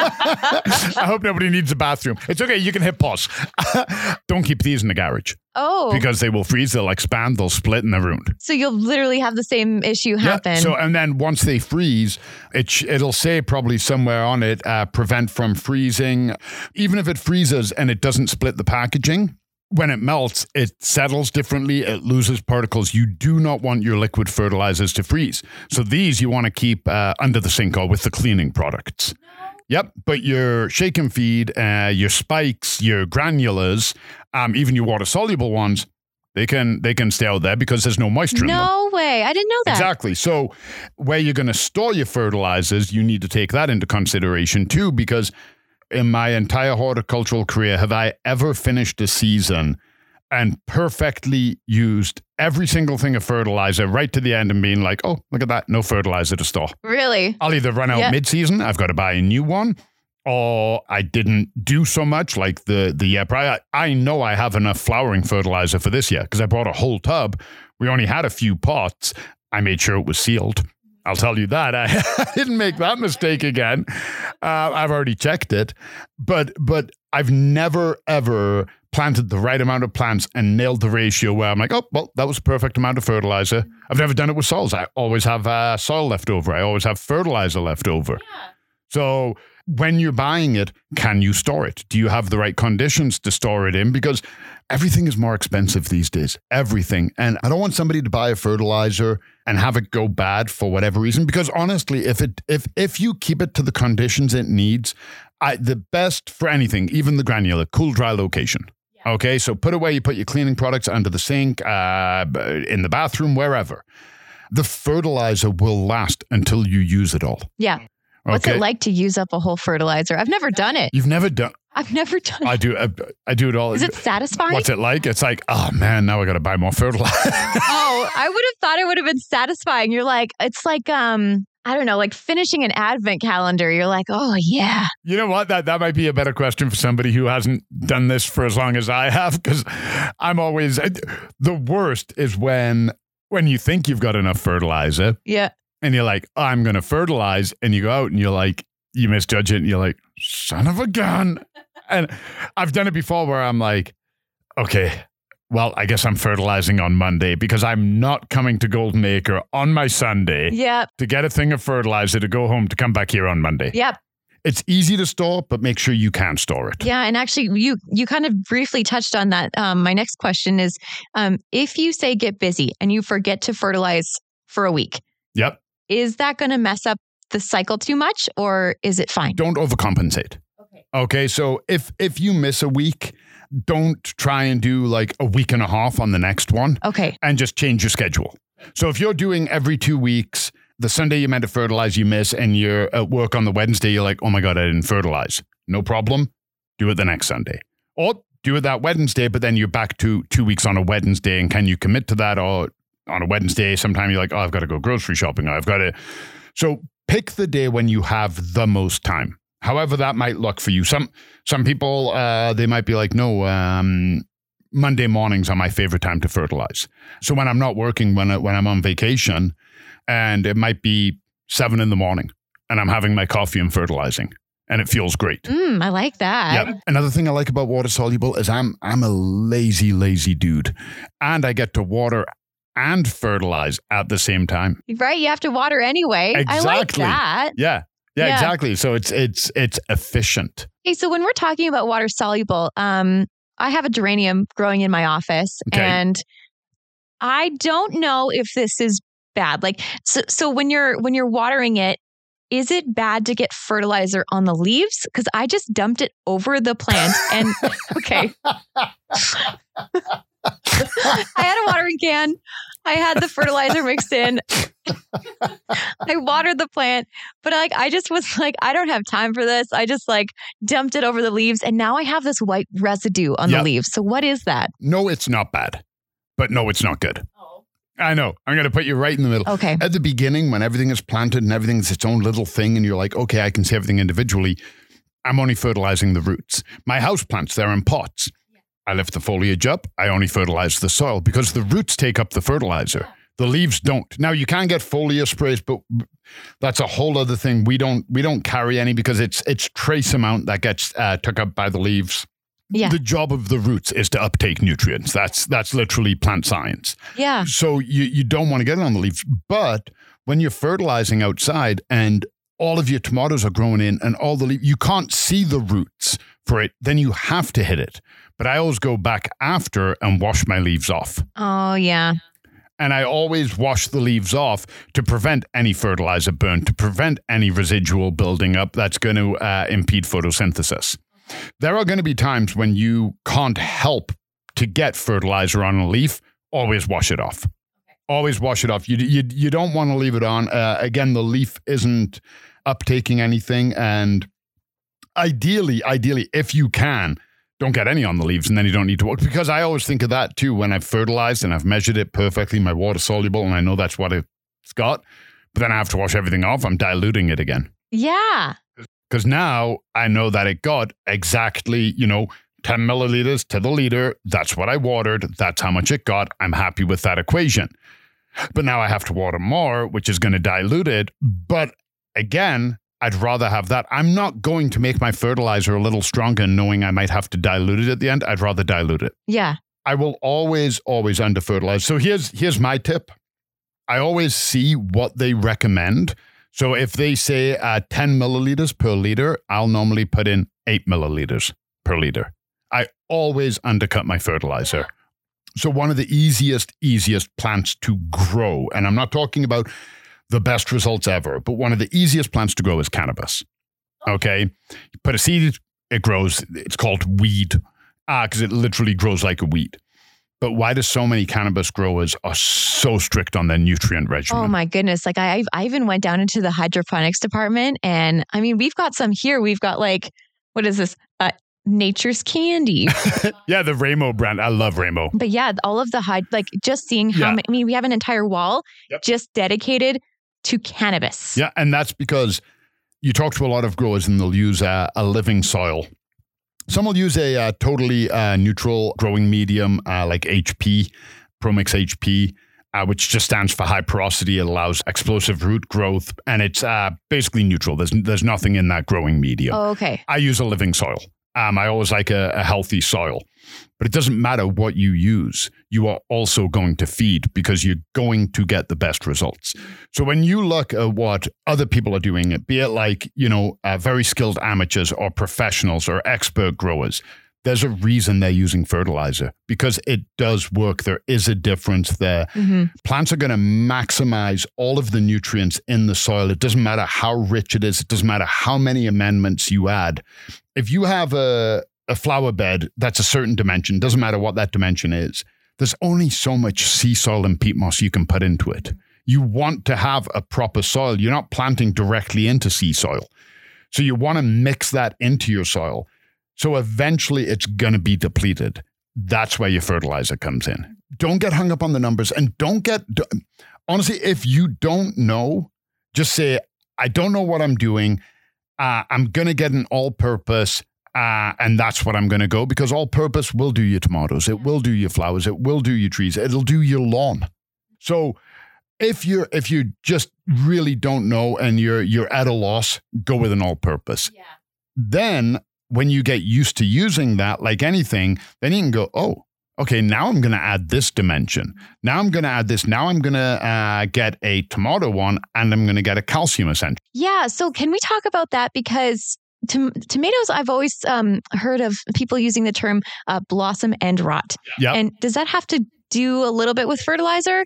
I hope nobody needs a bathroom. It's okay. You can hit pause. Don't keep these in the garage. Oh. Because they will freeze, they'll expand, they'll split, and they're ruined. So you'll literally have the same issue happen. Yeah. So, and then once they freeze, it sh- it'll say probably somewhere on it, uh, prevent from freezing. Even if it freezes and it doesn't split the packaging, when it melts, it settles differently. It loses particles. You do not want your liquid fertilizers to freeze. So these you want to keep uh, under the sink or with the cleaning products. Yep, but your shake and feed, uh, your spikes, your granulars, um, even your water-soluble ones, they can they can stay out there because there's no moisture in them. No way. I didn't know that. Exactly. So where you're going to store your fertilizers, you need to take that into consideration too, because in my entire horticultural career, have I ever finished a season and perfectly used every single thing of fertilizer right to the end and being like, oh, look at that, no fertilizer to store. Really? I'll either run out yeah. mid-season, I've got to buy a new one, or I didn't do so much like the, the year prior. I know I have enough flowering fertilizer for this year because I bought a whole tub. We only had a few pots. I made sure it was sealed. I'll tell you that. I, I didn't make that mistake again. Uh, I've already checked it. But but I've never, ever planted the right amount of plants and nailed the ratio where I'm like, oh, well, that was the perfect amount of fertilizer. I've never done it with soils. I always have uh, soil left over. I always have fertilizer left over. Yeah. So when you're buying it, can you store it? Do you have the right conditions to store it in? Because everything is more expensive these days, everything. And I don't want somebody to buy a fertilizer and have it go bad for whatever reason. Because honestly, if it if if you keep it to the conditions it needs, I, the best for anything, even the granular, cool, dry location. Yeah. Okay, so put away, you put your cleaning products under the sink, uh, in the bathroom, wherever. The fertilizer will last until you use it all. Yeah. Okay. What's it like to use up a whole fertilizer? I've never done it. You've never done? I've never done it. I do. I, I do it all. Is it satisfying? What's it like? It's like, oh man, now I got to buy more fertilizer. Oh, I would have thought it would have been satisfying. You're like, it's like, um, I don't know, like finishing an advent calendar. You're like, oh yeah. You know what? That that might be a better question for somebody who hasn't done this for as long as I have, because I'm always the worst is when when you think you've got enough fertilizer. Yeah. And you're like, oh, I'm going to fertilize. And you go out and you're like, you misjudge it. And you're like, son of a gun. And I've done it before where I'm like, okay, well, I guess I'm fertilizing on Monday because I'm not coming to Golden Acre on my Sunday yep. to get a thing of fertilizer to go home to come back here on Monday. Yep. It's easy to store, but make sure you can store it. Yeah. And actually, you you kind of briefly touched on that. Um, my next question is, um, if you say get busy and you forget to fertilize for a week. Yep. Is that going to mess up the cycle too much, or is it fine? Don't overcompensate. Okay. Okay. So if, if you miss a week, don't try and do like a week and a half on the next one. Okay. And just change your schedule. So if you're doing every two weeks, the Sunday you're meant to fertilize, you miss, and you're at work on the Wednesday, you're like, oh my God, I didn't fertilize. No problem. Do it the next Sunday. Or do it that Wednesday, but then you're back to two weeks on a Wednesday. And can you commit to that? Or on a Wednesday, sometime you're like, oh, I've got to go grocery shopping. I've got to. So pick the day when you have the most time. However that might look for you. Some some people, uh, they might be like, no, um, Monday mornings are my favorite time to fertilize. So when I'm not working, when, I, when I'm on vacation, and it might be seven in the morning, and I'm having my coffee and fertilizing, and it feels great. Mm, I like that. Yep. Another thing I like about water soluble is I'm I'm a lazy, lazy dude, and I get to water and fertilize at the same time. Right. You have to water anyway. Exactly. I like that. Yeah. Yeah, yeah, exactly. So it's, it's, it's efficient. Okay. So when we're talking about water soluble, um, I have a geranium growing in my office, okay, and I don't know if this is bad. Like, so, so when you're, when you're watering it, is it bad to get fertilizer on the leaves? Because I just dumped it over the plant and okay. I had a watering can. I had the fertilizer mixed in. I watered the plant, but like I just was like, I don't have time for this. I just like dumped it over the leaves, and now I have this white residue on yep. the leaves. So what is that? No, it's not bad, but no, it's not good. Oh. I know. I'm going to put you right in the middle. Okay. At the beginning, when everything is planted and everything's its own little thing, and you're like, okay, I can see everything individually. I'm only fertilizing the roots. My house plants, they're in pots. I lift the foliage up. I only fertilize the soil because the roots take up the fertilizer. The leaves don't. Now you can get foliar sprays, but that's a whole other thing. We don't we don't carry any because it's it's trace amount that gets uh, took up by the leaves. Yeah. The job of the roots is to uptake nutrients. That's that's literally plant science. Yeah. So you you don't want to get it on the leaves, but when you're fertilizing outside and all of your tomatoes are growing in and all the leaves, you can't see the roots for it, then you have to hit it. But I always go back after and wash my leaves off. Oh, yeah. And I always wash the leaves off to prevent any fertilizer burn, to prevent any residual building up that's going to uh, impede photosynthesis. There are going to be times when you can't help to get fertilizer on a leaf. Always wash it off. Always wash it off. You you, you don't want to leave it on. Uh, again, the leaf isn't uptaking anything. And ideally, ideally, if you can, don't get any on the leaves, and then you don't need to walk. Because I always think of that too when I've fertilized and I've measured it perfectly, my water soluble, and I know that's what it's got. But then I have to wash everything off. I'm diluting it again. Yeah. Because now I know that it got exactly, you know, ten milliliters to the liter. That's what I watered. That's how much it got. I'm happy with that equation. But now I have to water more, which is going to dilute it. But again, I'd rather have that. I'm not going to make my fertilizer a little stronger knowing I might have to dilute it at the end. I'd rather dilute it. Yeah. I will always, always under-fertilize. So here's here's my tip. I always see what they recommend. So if they say uh, ten milliliters per liter, I'll normally put in eight milliliters per liter. I always undercut my fertilizer. So one of the easiest, easiest plants to grow, and I'm not talking about the best results ever, but one of the easiest plants to grow is cannabis. Okay. You put a seed, it grows. It's called weed because uh, it literally grows like a weed. But why do so many cannabis growers are so strict on their nutrient regimen? Oh my goodness. Like I I even went down into the hydroponics department, and I mean, we've got some here. We've got like, what is this? Uh, Nature's Candy. Yeah, the Remo brand. I love Remo. But yeah, all of the high, like just seeing how yeah. many, I mean, we have an entire wall yep. just dedicated to cannabis. Yeah, and that's because you talk to a lot of growers and they'll use a, a living soil. Some will use a, a totally uh, neutral growing medium uh, like H P, Pro-Mix H P, uh, which just stands for high porosity. It allows explosive root growth, and it's uh, basically neutral. There's there's nothing in that growing medium. Oh, okay. I use a living soil. Um, I always like a, a healthy soil, but it doesn't matter what you use. You are also going to feed because you're going to get the best results. So when you look at what other people are doing, be it like, you know, uh, very skilled amateurs or professionals or expert growers, there's a reason they're using fertilizer because it does work. There is a difference there. Mm-hmm. Plants are going to maximize all of the nutrients in the soil. It doesn't matter how rich it is. It doesn't matter how many amendments you add. If you have a, a flower bed that's a certain dimension, doesn't matter what that dimension is, there's only so much sea soil and peat moss you can put into it. You want to have a proper soil. You're not planting directly into sea soil. So you want to mix that into your soil. So eventually it's going to be depleted. That's where your fertilizer comes in. Don't get hung up on the numbers and don't get, honestly, if you don't know, just say, I don't know what I'm doing. Uh, I'm going to get an all-purpose uh, and that's what I'm going to go, because all-purpose will do your tomatoes. It will do your flowers. It will do your trees. It'll do your lawn. So If you're if you just really don't know and you're you're at a loss, go with an all-purpose. Yeah. Then when you get used to using that, like anything, then you can go, oh, okay, now I'm going to add this dimension. Now I'm going to add this. Now I'm going to uh, get a tomato one, and I'm going to get a calcium essential. Yeah. So can we talk about that? Because Tom- tomatoes, I've always um, heard of people using the term uh, blossom end rot. Yep. And does that have to do a little bit with fertilizer?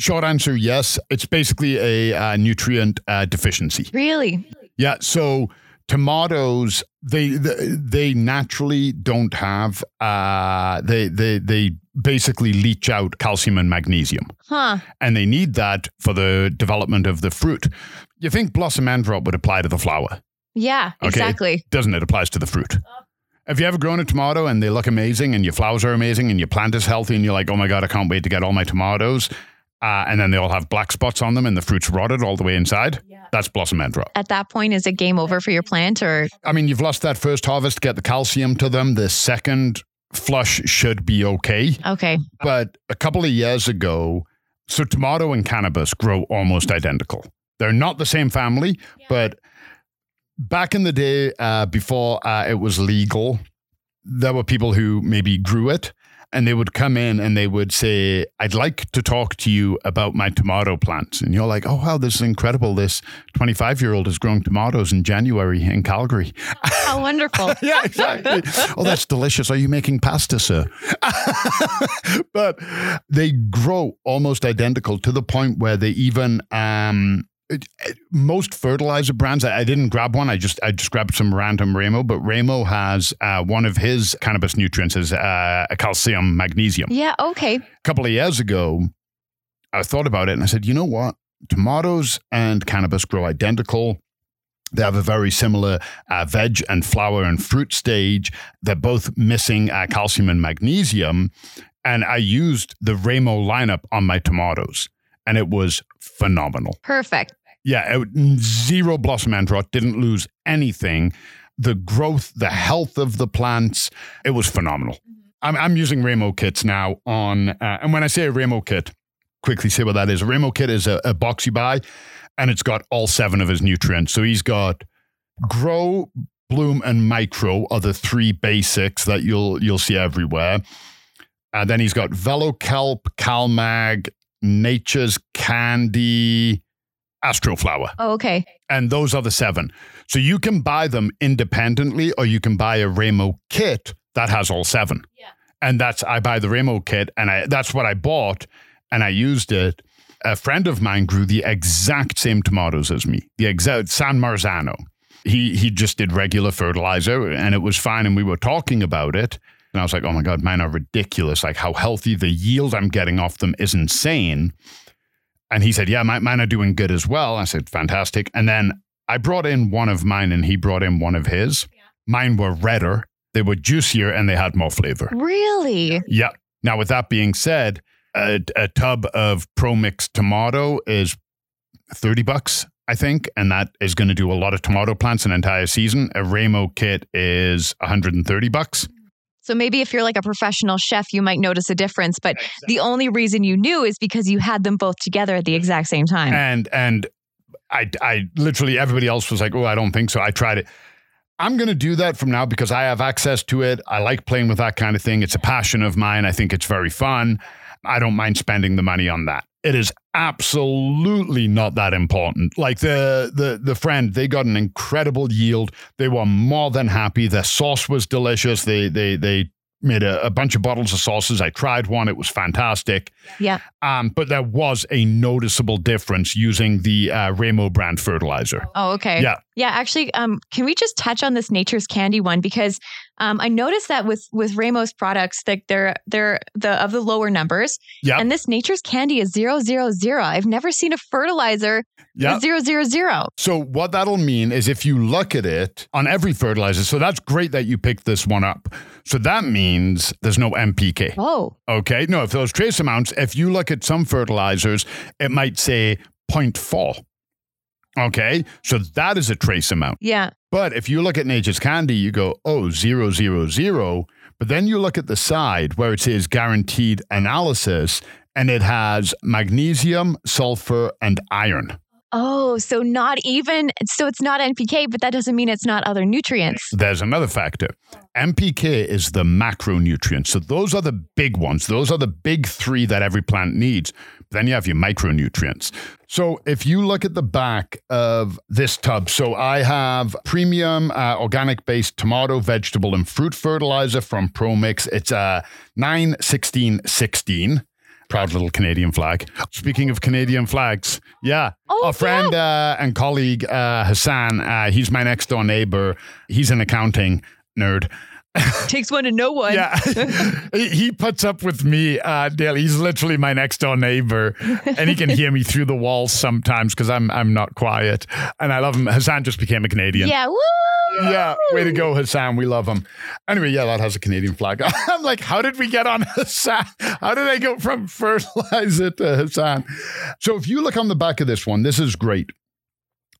Short answer, yes. It's basically a uh, nutrient uh, deficiency. Really? Yeah. So tomatoes, they they naturally don't have, uh, they, they, they basically leach out calcium and magnesium. Huh. And they need that for the development of the fruit. You think blossom end rot would apply to the flower? Yeah, okay. Exactly. Doesn't it? Applies to the fruit. Have you ever grown a tomato and they look amazing and your flowers are amazing and your plant is healthy and you're like, oh my God, I can't wait to get all my tomatoes. Uh, and then they all have black spots on them and the fruit's rotted all the way inside. Yeah. That's blossom end rot. At that point, is it game over for your plant? Or I mean, you've lost that first harvest, get the calcium to them. The second flush should be okay. Okay. But a couple of years ago, so tomato and cannabis grow almost identical. They're not the same family, yeah. but... Back in the day, uh, before uh, it was legal, there were people who maybe grew it and they would come in and they would say, I'd like to talk to you about my tomato plants. And you're like, oh, wow, this is incredible. This twenty-five-year-old is growing tomatoes in January in Calgary. How wonderful. Yeah, exactly. Oh, that's delicious. Are you making pasta, sir? But they grow almost identical to the point where they even... Um, most fertilizer brands, I didn't grab one. I just I just grabbed some random Remo, but Remo has uh, one of his cannabis nutrients is uh, calcium magnesium. Yeah, okay. A couple of years ago, I thought about it and I said, you know what? Tomatoes and cannabis grow identical. They have a very similar uh, veg and flower and fruit stage. They're both missing uh, calcium and magnesium. And I used the Remo lineup on my tomatoes and it was phenomenal. Perfect. Yeah, it, zero blossom end rot, didn't lose anything. The growth, the health of the plants, it was phenomenal. Mm-hmm. I'm, I'm using Remo kits now on, uh, and when I say a Remo kit, quickly say what that is. A Remo kit is a, a box you buy, and it's got all seven of his nutrients. So he's got grow, bloom, and micro are the three basics that you'll you'll see everywhere. And then he's got VeloCalp, CalMag, Nature's Candy, Astroflower. Oh, okay. And those are the seven. So you can buy them independently or you can buy a Remo kit that has all seven. Yeah. And that's, I buy the Remo kit and I that's what I bought and I used it. A friend of mine grew the exact same tomatoes as me, the exact San Marzano. He, he just did regular fertilizer and it was fine and we were talking about it. And I was like, oh my God, mine are ridiculous. Like how healthy the yield I'm getting off them is insane. And he said, yeah, my, mine are doing good as well. I said, fantastic. And then I brought in one of mine and he brought in one of his. Yeah. Mine were redder, they were juicier, and they had more flavor. Really? Yeah. Now, with that being said, a, a tub of Pro-Mix tomato is thirty bucks, I think. And that is going to do a lot of tomato plants an entire season. A Remo kit is one hundred thirty bucks. So maybe if you're like a professional chef, you might notice a difference, but exactly. The only reason you knew is because you had them both together at the exact same time. And and I, I literally, everybody else was like, oh, I don't think so. I tried it. I'm going to do that from now because I have access to it. I like playing with that kind of thing. It's a passion of mine. I think it's very fun. I don't mind spending the money on that. it is absolutely not that important. Like the the the friend, they got an incredible yield. They were more than happy. Their sauce was delicious. They they they made a, a bunch of bottles of sauces. I tried one. It was fantastic. Yeah. Um, but there was a noticeable difference using the uh, Remo brand fertilizer. Oh, okay. Yeah. Yeah. Actually, um, can we just touch on this Nature's Candy one? Because um, I noticed that with, with Remo's products, like they're, they're the, of the lower numbers. Yeah. And this Nature's Candy is zero, zero, zero. I've never seen a fertilizer yep. with zero, zero, zero. So what that'll mean is if you look at it on every fertilizer, so that's great that you picked this one up. So that means there's no N P K. Oh. Okay. No, if those trace amounts, if you look at some fertilizers, it might say zero point four. Okay. So that is a trace amount. Yeah. But if you look at Nature's Candy, you go, oh, zero, zero, zero. But then you look at the side where it says guaranteed analysis, and it has magnesium, sulfur, and iron. Oh, so not even, so it's not N P K, but that doesn't mean it's not other nutrients. There's another factor. N P K is the macronutrients. So those are the big ones. Those are the big three that every plant needs. Then you have your micronutrients. So if you look at the back of this tub, so I have premium uh, organic-based tomato, vegetable, and fruit fertilizer from Pro-Mix. It's uh, nine sixteen sixteen. Proud little Canadian flag. Speaking of Canadian flags, yeah. Oh, our friend yeah. Uh, and colleague, uh, Hassan, uh, he's my next door neighbor. He's an accounting nerd. Takes one to know one. Yeah. He puts up with me uh, daily. He's literally my next door neighbor. And he can hear me through the walls sometimes because I'm I'm not quiet. And I love him. Hassan just became a Canadian. Yeah, woo! Yeah, way to go, Hassan. We love him. Anyway, yeah, that has a Canadian flag. I'm like, how did we get on Hassan? How did I go from fertilizer to Hassan? So if you look on the back of this one, this is great.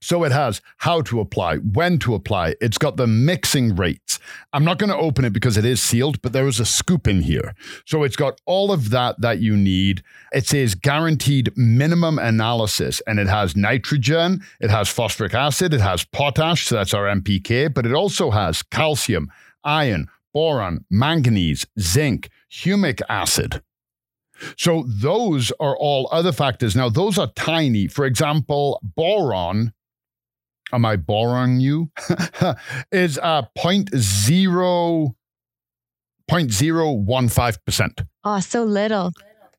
So it has how to apply, when to apply. It's got the mixing rates. I'm not going to open it because it is sealed, but there is a scoop in here. So it's got all of that that you need. It says guaranteed minimum analysis, and it has nitrogen, it has phosphoric acid, it has potash, so that's our N P K, but it also has calcium, iron, boron, manganese, zinc, humic acid. So those are all other factors. Now, those are tiny. For example, boron. Am I boring you? Is uh, zero point zero one five percent. Oh, so little.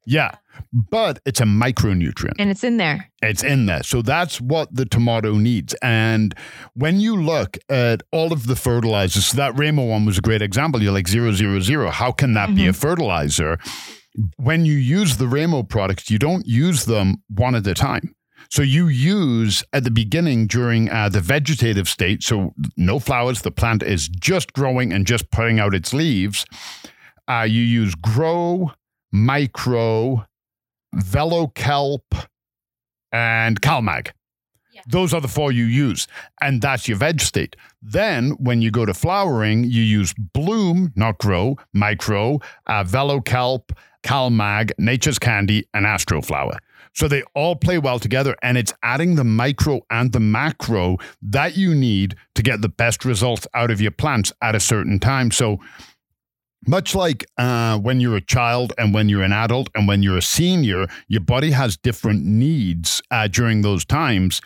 Yeah, but it's a micronutrient. And it's in there. It's in there. So that's what the tomato needs. And when you look at all of the fertilizers, so that Remo one was a great example. You're like, zero, zero, zero. How can that mm-hmm. be a fertilizer? When you use the Remo products, you don't use them one at a time. So you use at the beginning during uh, the vegetative state, so no flowers, the plant is just growing and just putting out its leaves. Uh, you use Grow, Micro, VeloCalp, and CalMag. Yeah. Those are the four you use, and that's your veg state. Then when you go to flowering, you use Bloom, not Grow, Micro, uh, VeloCalp, CalMag, Nature's Candy, and Astroflower. So they all play well together, and it's adding the micro and the macro that you need to get the best results out of your plants at a certain time. So much like uh, when you're a child and when you're an adult and when you're a senior, your body has different needs uh, during those times.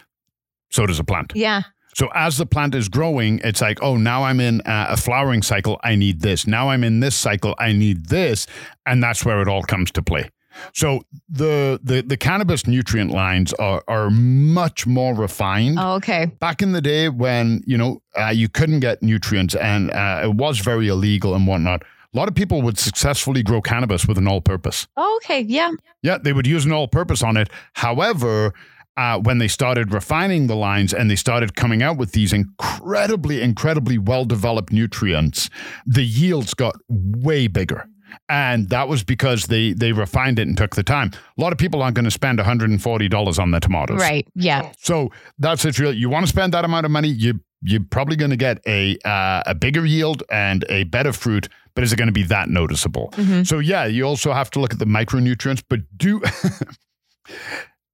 So does a plant. Yeah. So as the plant is growing, it's like, oh, now I'm in uh, a flowering cycle. I need this. Now I'm in this cycle. I need this. And that's where it all comes to play. So the, the the cannabis nutrient lines are are much more refined. Oh, okay. Back in the day when, you know, uh, you couldn't get nutrients and uh, it was very illegal and whatnot, a lot of people would successfully grow cannabis with an all-purpose. Oh, okay. Yeah. Yeah, they would use an all-purpose on it. However, uh, when they started refining the lines and they started coming out with these incredibly, incredibly well-developed nutrients, the yields got way bigger. And that was because they, they refined it and took the time. A lot of people aren't going to spend one hundred forty dollars on their tomatoes. Right, yeah. So that's it. You want to spend that amount of money, you, you're probably going to get a uh, a bigger yield and a better fruit, but is it going to be that noticeable? Mm-hmm. So yeah, you also have to look at the micronutrients, but do...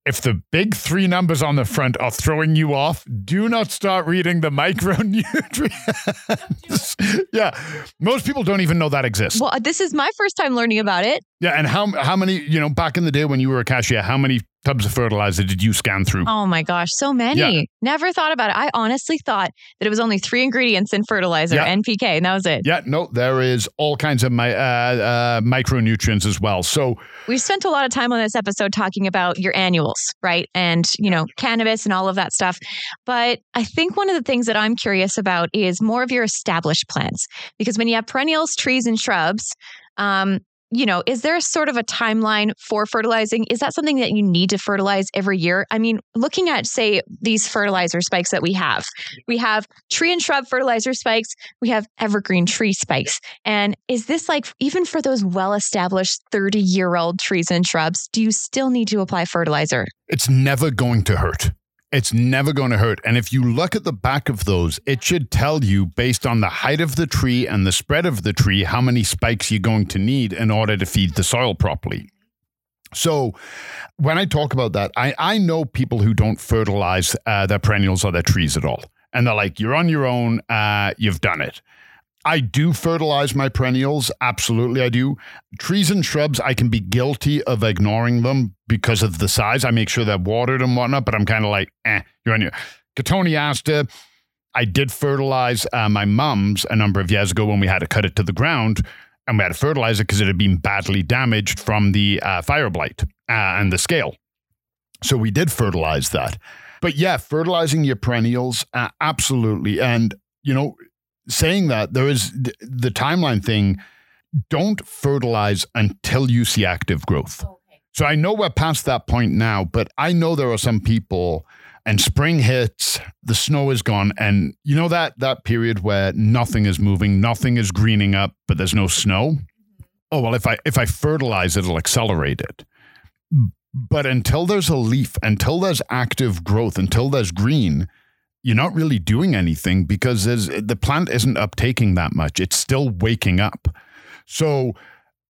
If the big three numbers on the front are throwing you off, do not start reading the micronutrients. Yeah. Most people don't even know that exists. Well, this is my first time learning about it. Yeah, and how how many, you know, back in the day when you were a cashier, how many tubs of fertilizer did you scan through? Oh my gosh, so many. Yeah. Never thought about it. I honestly thought that it was only three ingredients in fertilizer, yeah. N P K, and that was it. Yeah, no, there is all kinds of my, uh, uh, micronutrients as well. So we've spent a lot of time on this episode talking about your annuals, right? And, you know, cannabis and all of that stuff. But I think one of the things that I'm curious about is more of your established plants. Because when you have perennials, trees, and shrubs, um, you know, is there sort of a timeline for fertilizing? Is that something that you need to fertilize every year? I mean, looking at, say, these fertilizer spikes that we have, we have tree and shrub fertilizer spikes, we have evergreen tree spikes. And is this like, even for those well-established thirty-year-old trees and shrubs, do you still need to apply fertilizer? It's never going to hurt. It's never going to hurt. And if you look at the back of those, it should tell you based on the height of the tree and the spread of the tree, how many spikes you're going to need in order to feed the soil properly. So when I talk about that, I, I know people who don't fertilize uh, their perennials or their trees at all. And they're like, you're on your own. Uh, you've done it. I do fertilize my perennials. Absolutely, I do. Trees and shrubs, I can be guilty of ignoring them because of the size. I make sure they're watered and whatnot, but I'm kind of like, eh, you're on your... Cottonia aster, I did fertilize uh, my mum's a number of years ago when we had to cut it to the ground, and we had to fertilize it because it had been badly damaged from the uh, fire blight uh, and the scale. So we did fertilize that. But yeah, fertilizing your perennials, uh, absolutely. And, you know, saying that, there is the timeline thing. Don't fertilize until you see active growth. Okay. So I know we're past that point now, but I know there are some people and spring hits, the snow is gone. And you know that that period where nothing is moving, nothing is greening up, but there's no snow. Oh, well, if I if I fertilize, it'll accelerate it. But until there's a leaf, until there's active growth, until there's green, you're not really doing anything because there's, the plant isn't uptaking that much. It's still waking up. So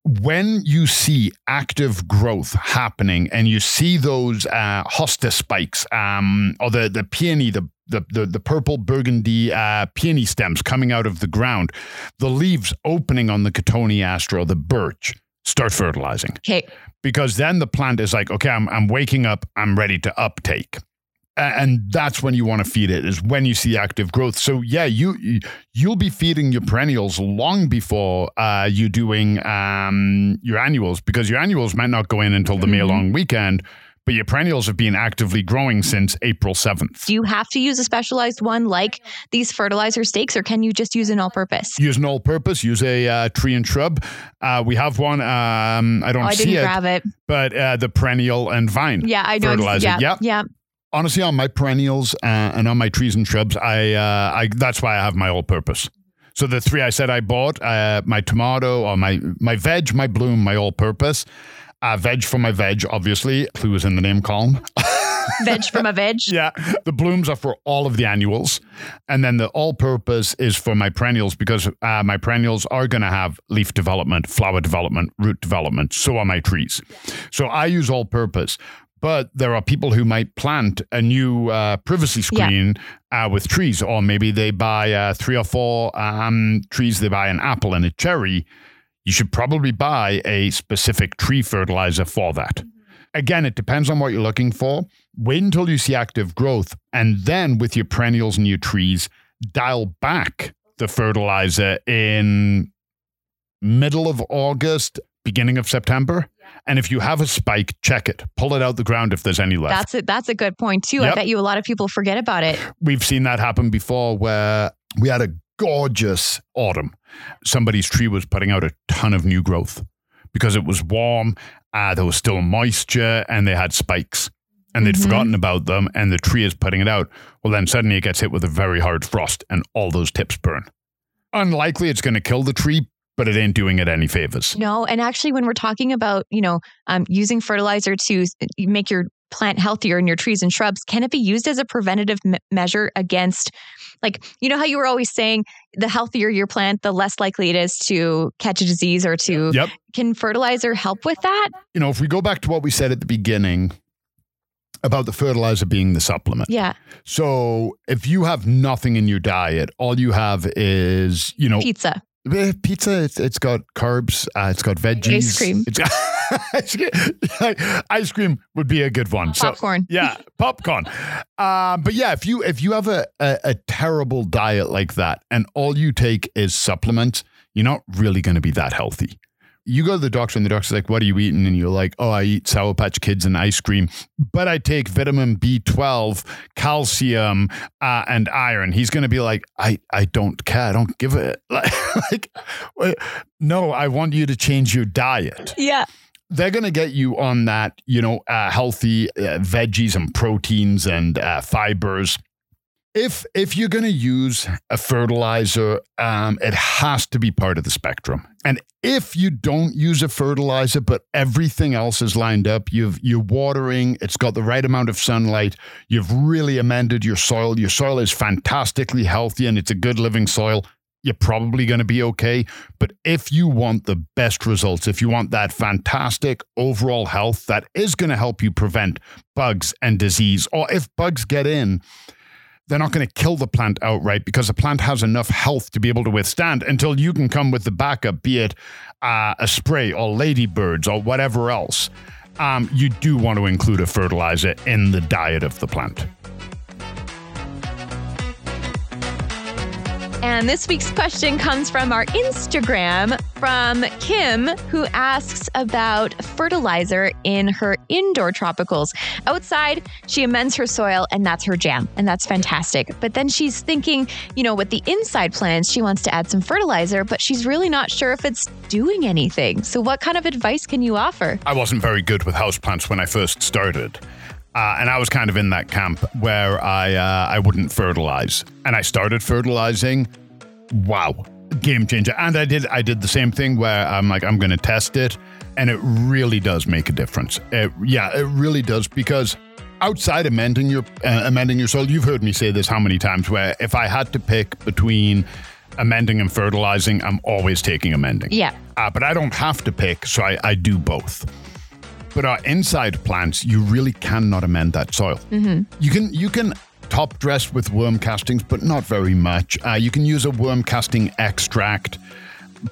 when you see active growth happening and you see those uh, hosta spikes um, or the the peony, the the the, the purple burgundy uh, peony stems coming out of the ground, the leaves opening on the Cottonia aster or the birch, start fertilizing. Okay. Because then the plant is like, okay, I'm I'm waking up. I'm ready to uptake. And that's when you want to feed it, is when you see active growth. So yeah, you you'll be feeding your perennials long before uh, you're doing um, your annuals, because your annuals might not go in until the mm-hmm. May-long weekend, but your perennials have been actively growing since April seventh. Do you have to use a specialized one like these fertilizer stakes, or can you just use an all-purpose? Use an all-purpose. Use a uh, tree and shrub. Uh, we have one. Um, I don't oh, I see it. I didn't grab it. But uh, the perennial and vine. Yeah, I know. Fertilizer. Yeah, yeah. yeah. Honestly, on my perennials uh, and on my trees and shrubs, I, uh, I that's why I have my all-purpose. So the three I said I bought, uh, my tomato or my my veg, my bloom, my all-purpose. Uh, veg for my veg, obviously. Clue is in the name column. Veg from a veg? Yeah. The blooms are for all of the annuals. And then the all-purpose is for my perennials, because uh, my perennials are going to have leaf development, flower development, root development. So are my trees. So I use all-purpose. But there are people who might plant a new uh, privacy screen yeah. uh, with trees, or maybe they buy uh, three or four um, trees. They buy an apple and a cherry. You should probably buy a specific tree fertilizer for that. Mm-hmm. Again, it depends on what you're looking for. Wait until you see active growth. And then with your perennials and your trees, dial back the fertilizer in middle of August, beginning of September. And if you have a spike, check it. Pull it out the ground if there's any left. That's it. That's a good point too. Yep. I bet you a lot of people forget about it. We've seen that happen before, where we had a gorgeous autumn. Somebody's tree was putting out a ton of new growth because it was warm. Uh, there was still moisture, and they had spikes, and they'd mm-hmm. forgotten about them. And the tree is putting it out. Well, then suddenly it gets hit with a very hard frost, and all those tips burn. Unlikely it's going to kill the tree, but it ain't doing it any favors. No. And actually, when we're talking about, you know, um, using fertilizer to make your plant healthier in your trees and shrubs, can it be used as a preventative me- measure against, like, you know how you were always saying, the healthier your plant, the less likely it is to catch a disease or to, yep. Can fertilizer help with that? You know, if we go back to what we said at the beginning about the fertilizer being the supplement. Yeah. So if you have nothing in your diet, all you have is, you know, pizza. Pizza, it's it's got carbs, uh, it's got veggies. Ice cream. It's got ice cream would be a good one. Popcorn. So, yeah, popcorn. um, but yeah, if you if you have a, a, a terrible diet like that and all you take is supplements, you're not really going to be that healthy. You go to the doctor and the doctor's like, what are you eating? And you're like, oh, I eat Sour Patch Kids and ice cream, but I take vitamin B twelve, calcium, uh, and iron. He's going to be like, I, I don't care. I don't give a... like, no, I want you to change your diet. Yeah. They're going to get you on that, you know, uh, healthy uh, veggies and proteins and uh, fibers. If if you're going to use a fertilizer, um, it has to be part of the spectrum. And if you don't use a fertilizer, but everything else is lined up, you've, you're watering, it's got the right amount of sunlight, you've really amended your soil, your soil is fantastically healthy and it's a good living soil, you're probably going to be okay. But if you want the best results, if you want that fantastic overall health that is going to help you prevent bugs and disease, or if bugs get in, they're not going to kill the plant outright because the plant has enough health to be able to withstand until you can come with the backup, be it uh, a spray or ladybirds or whatever else. Um, you do want to include a fertilizer in the diet of the plant. And this week's question comes from our Instagram from Kim, who asks about fertilizer in her indoor tropicals. Outside, she amends her soil and that's her jam. And that's fantastic. But then she's thinking, you know, with the inside plants, she wants to add some fertilizer, but she's really not sure if it's doing anything. So what kind of advice can you offer? I wasn't very good with houseplants when I first started. Uh, and I was kind of in that camp where I uh, I wouldn't fertilize, and I started fertilizing. Wow, game changer! And I did I did the same thing where I'm like, I'm going to test it, and it really does make a difference. It, yeah, it really does, because outside amending your uh, amending your soil, you've heard me say this how many times. Where if I had to pick between amending and fertilizing, I'm always taking amending. Yeah, uh, but I don't have to pick, so I, I do both. But our inside plants, you really cannot amend that soil. Mm-hmm. You can you can top dress with worm castings, but not very much. Uh, you can use a worm casting extract.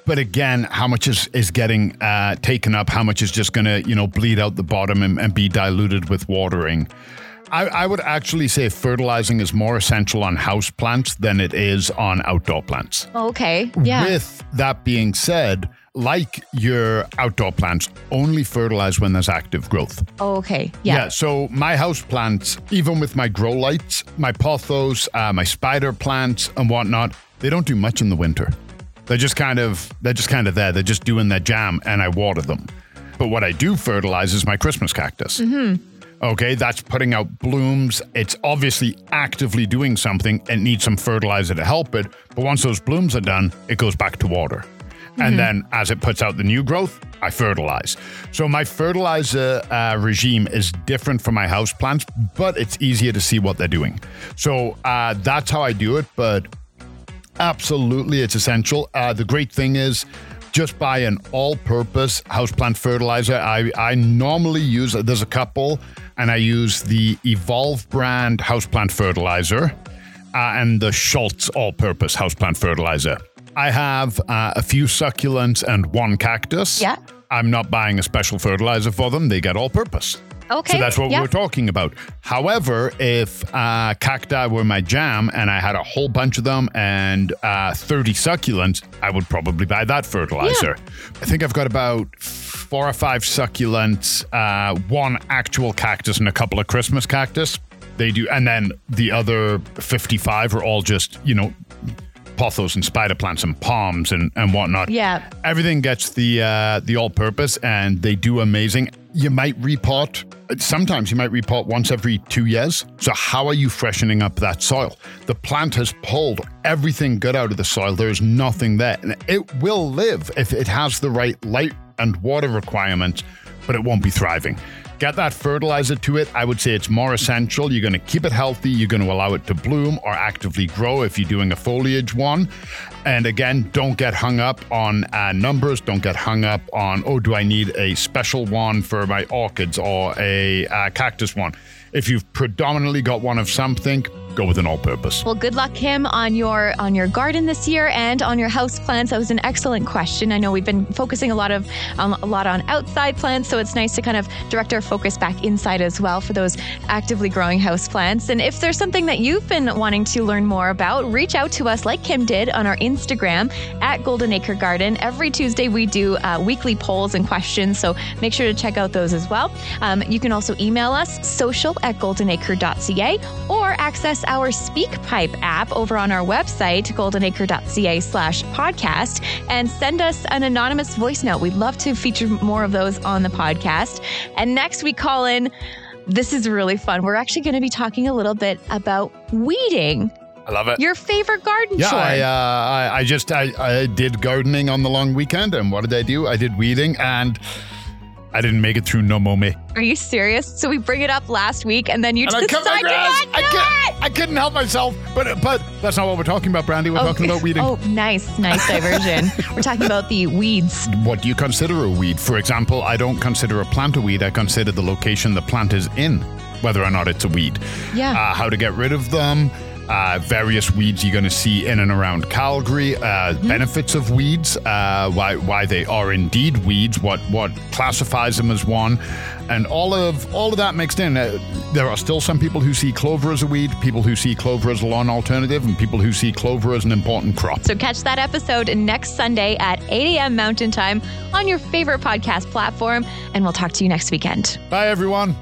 But again, how much is, is getting uh, taken up? How much is just going to, you know, bleed out the bottom and, and be diluted with watering? I, I would actually say fertilizing is more essential on house plants than it is on outdoor plants. Okay, yeah. With that being said, like your outdoor plants, only fertilize when there's active growth. Oh, okay. Yeah. Yeah. So my house plants, even with my grow lights, my pothos, uh, my spider plants and whatnot, they don't do much in the winter. They're just kind of, they're just kind of there. They're just doing their jam and I water them. But what I do fertilize is my Christmas cactus. Mm-hmm. Okay, that's putting out blooms. It's obviously actively doing something and needs some fertilizer to help it. But once those blooms are done, it goes back to water. Mm-hmm. And then as it puts out the new growth, I fertilize. So my fertilizer uh, regime is different from my houseplants, but it's easier to see what they're doing. So uh, that's how I do it. But absolutely, it's essential. Uh, the great thing is, just buy an all-purpose houseplant fertilizer. I, I normally use, there's a couple, and I use the Evolve brand houseplant fertilizer uh, and the Schultz all-purpose houseplant fertilizer. I have uh, a few succulents and one cactus. Yeah. I'm not buying a special fertilizer for them. They get all-purpose. Okay. So that's what yeah. we're talking about. However, if uh, cacti were my jam and I had a whole bunch of them and uh, thirty succulents, I would probably buy that fertilizer. Yeah. I think I've got about four or five succulents, uh, one actual cactus and a couple of Christmas cactus. They do. And then the other fifty-five are all just, you know, pothos and spider plants and palms and, and whatnot. Yeah. Everything gets the, uh, the all-purpose and they do amazing. You might repot. Sometimes you might repot once every two years. So how are you freshening up that soil? The plant has pulled everything good out of the soil. There is nothing there. And it will live if it has the right light and water requirements, but it won't be thriving. Get that fertilizer to it. I would say it's more essential. You're going to keep it healthy. You're going to allow it to bloom or actively grow if you're doing a foliage one. And again, don't get hung up on uh, numbers. Don't get hung up on, oh, do I need a special one for my orchids or a uh, cactus one? If you've predominantly got one of something, go with an all-purpose. Well, good luck, Kim, on your on your garden this year and on your house plants. That was an excellent question. I know we've been focusing a lot of um, a lot on outside plants, so it's nice to kind of direct our focus back inside as well for those actively growing house plants. And if there's something that you've been wanting to learn more about, reach out to us like Kim did on our Instagram at Golden Acre Garden. Every Tuesday we do uh, weekly polls and questions, so make sure to check out those as well. Um, you can also email us social at goldenacre.ca or access our SpeakPipe app over on our website, goldenacre.ca slash podcast, and send us an anonymous voice note. We'd love to feature more of those on the podcast. And next we call in, this is really fun. We're actually going to be talking a little bit about weeding. I love it. Your favorite garden yeah, chore. Yeah, I, uh, I, I just, I, I did gardening on the long weekend, and what did I do? I did weeding, and I didn't make it through no mommy. Are you serious? So we bring it up last week, and then you and just I, I, did not do I, it. I couldn't help myself, but but that's not what we're talking about, Brandy. We're oh, talking about weeding. Oh, nice, nice diversion. We're talking about the weeds. What do you consider a weed? For example, I don't consider a plant a weed. I consider the location the plant is in, whether or not it's a weed. Yeah. Uh, how to get rid of them. Uh, various weeds you're going to see in and around Calgary, uh, mm-hmm. benefits of weeds, uh, why why they are indeed weeds, what what classifies them as one, and all of all of that mixed in. Uh, there are still some people who see clover as a weed, people who see clover as a lawn alternative, and people who see clover as an important crop. So catch that episode next Sunday at eight a.m. Mountain Time on your favorite podcast platform, and we'll talk to you next weekend. Bye, everyone.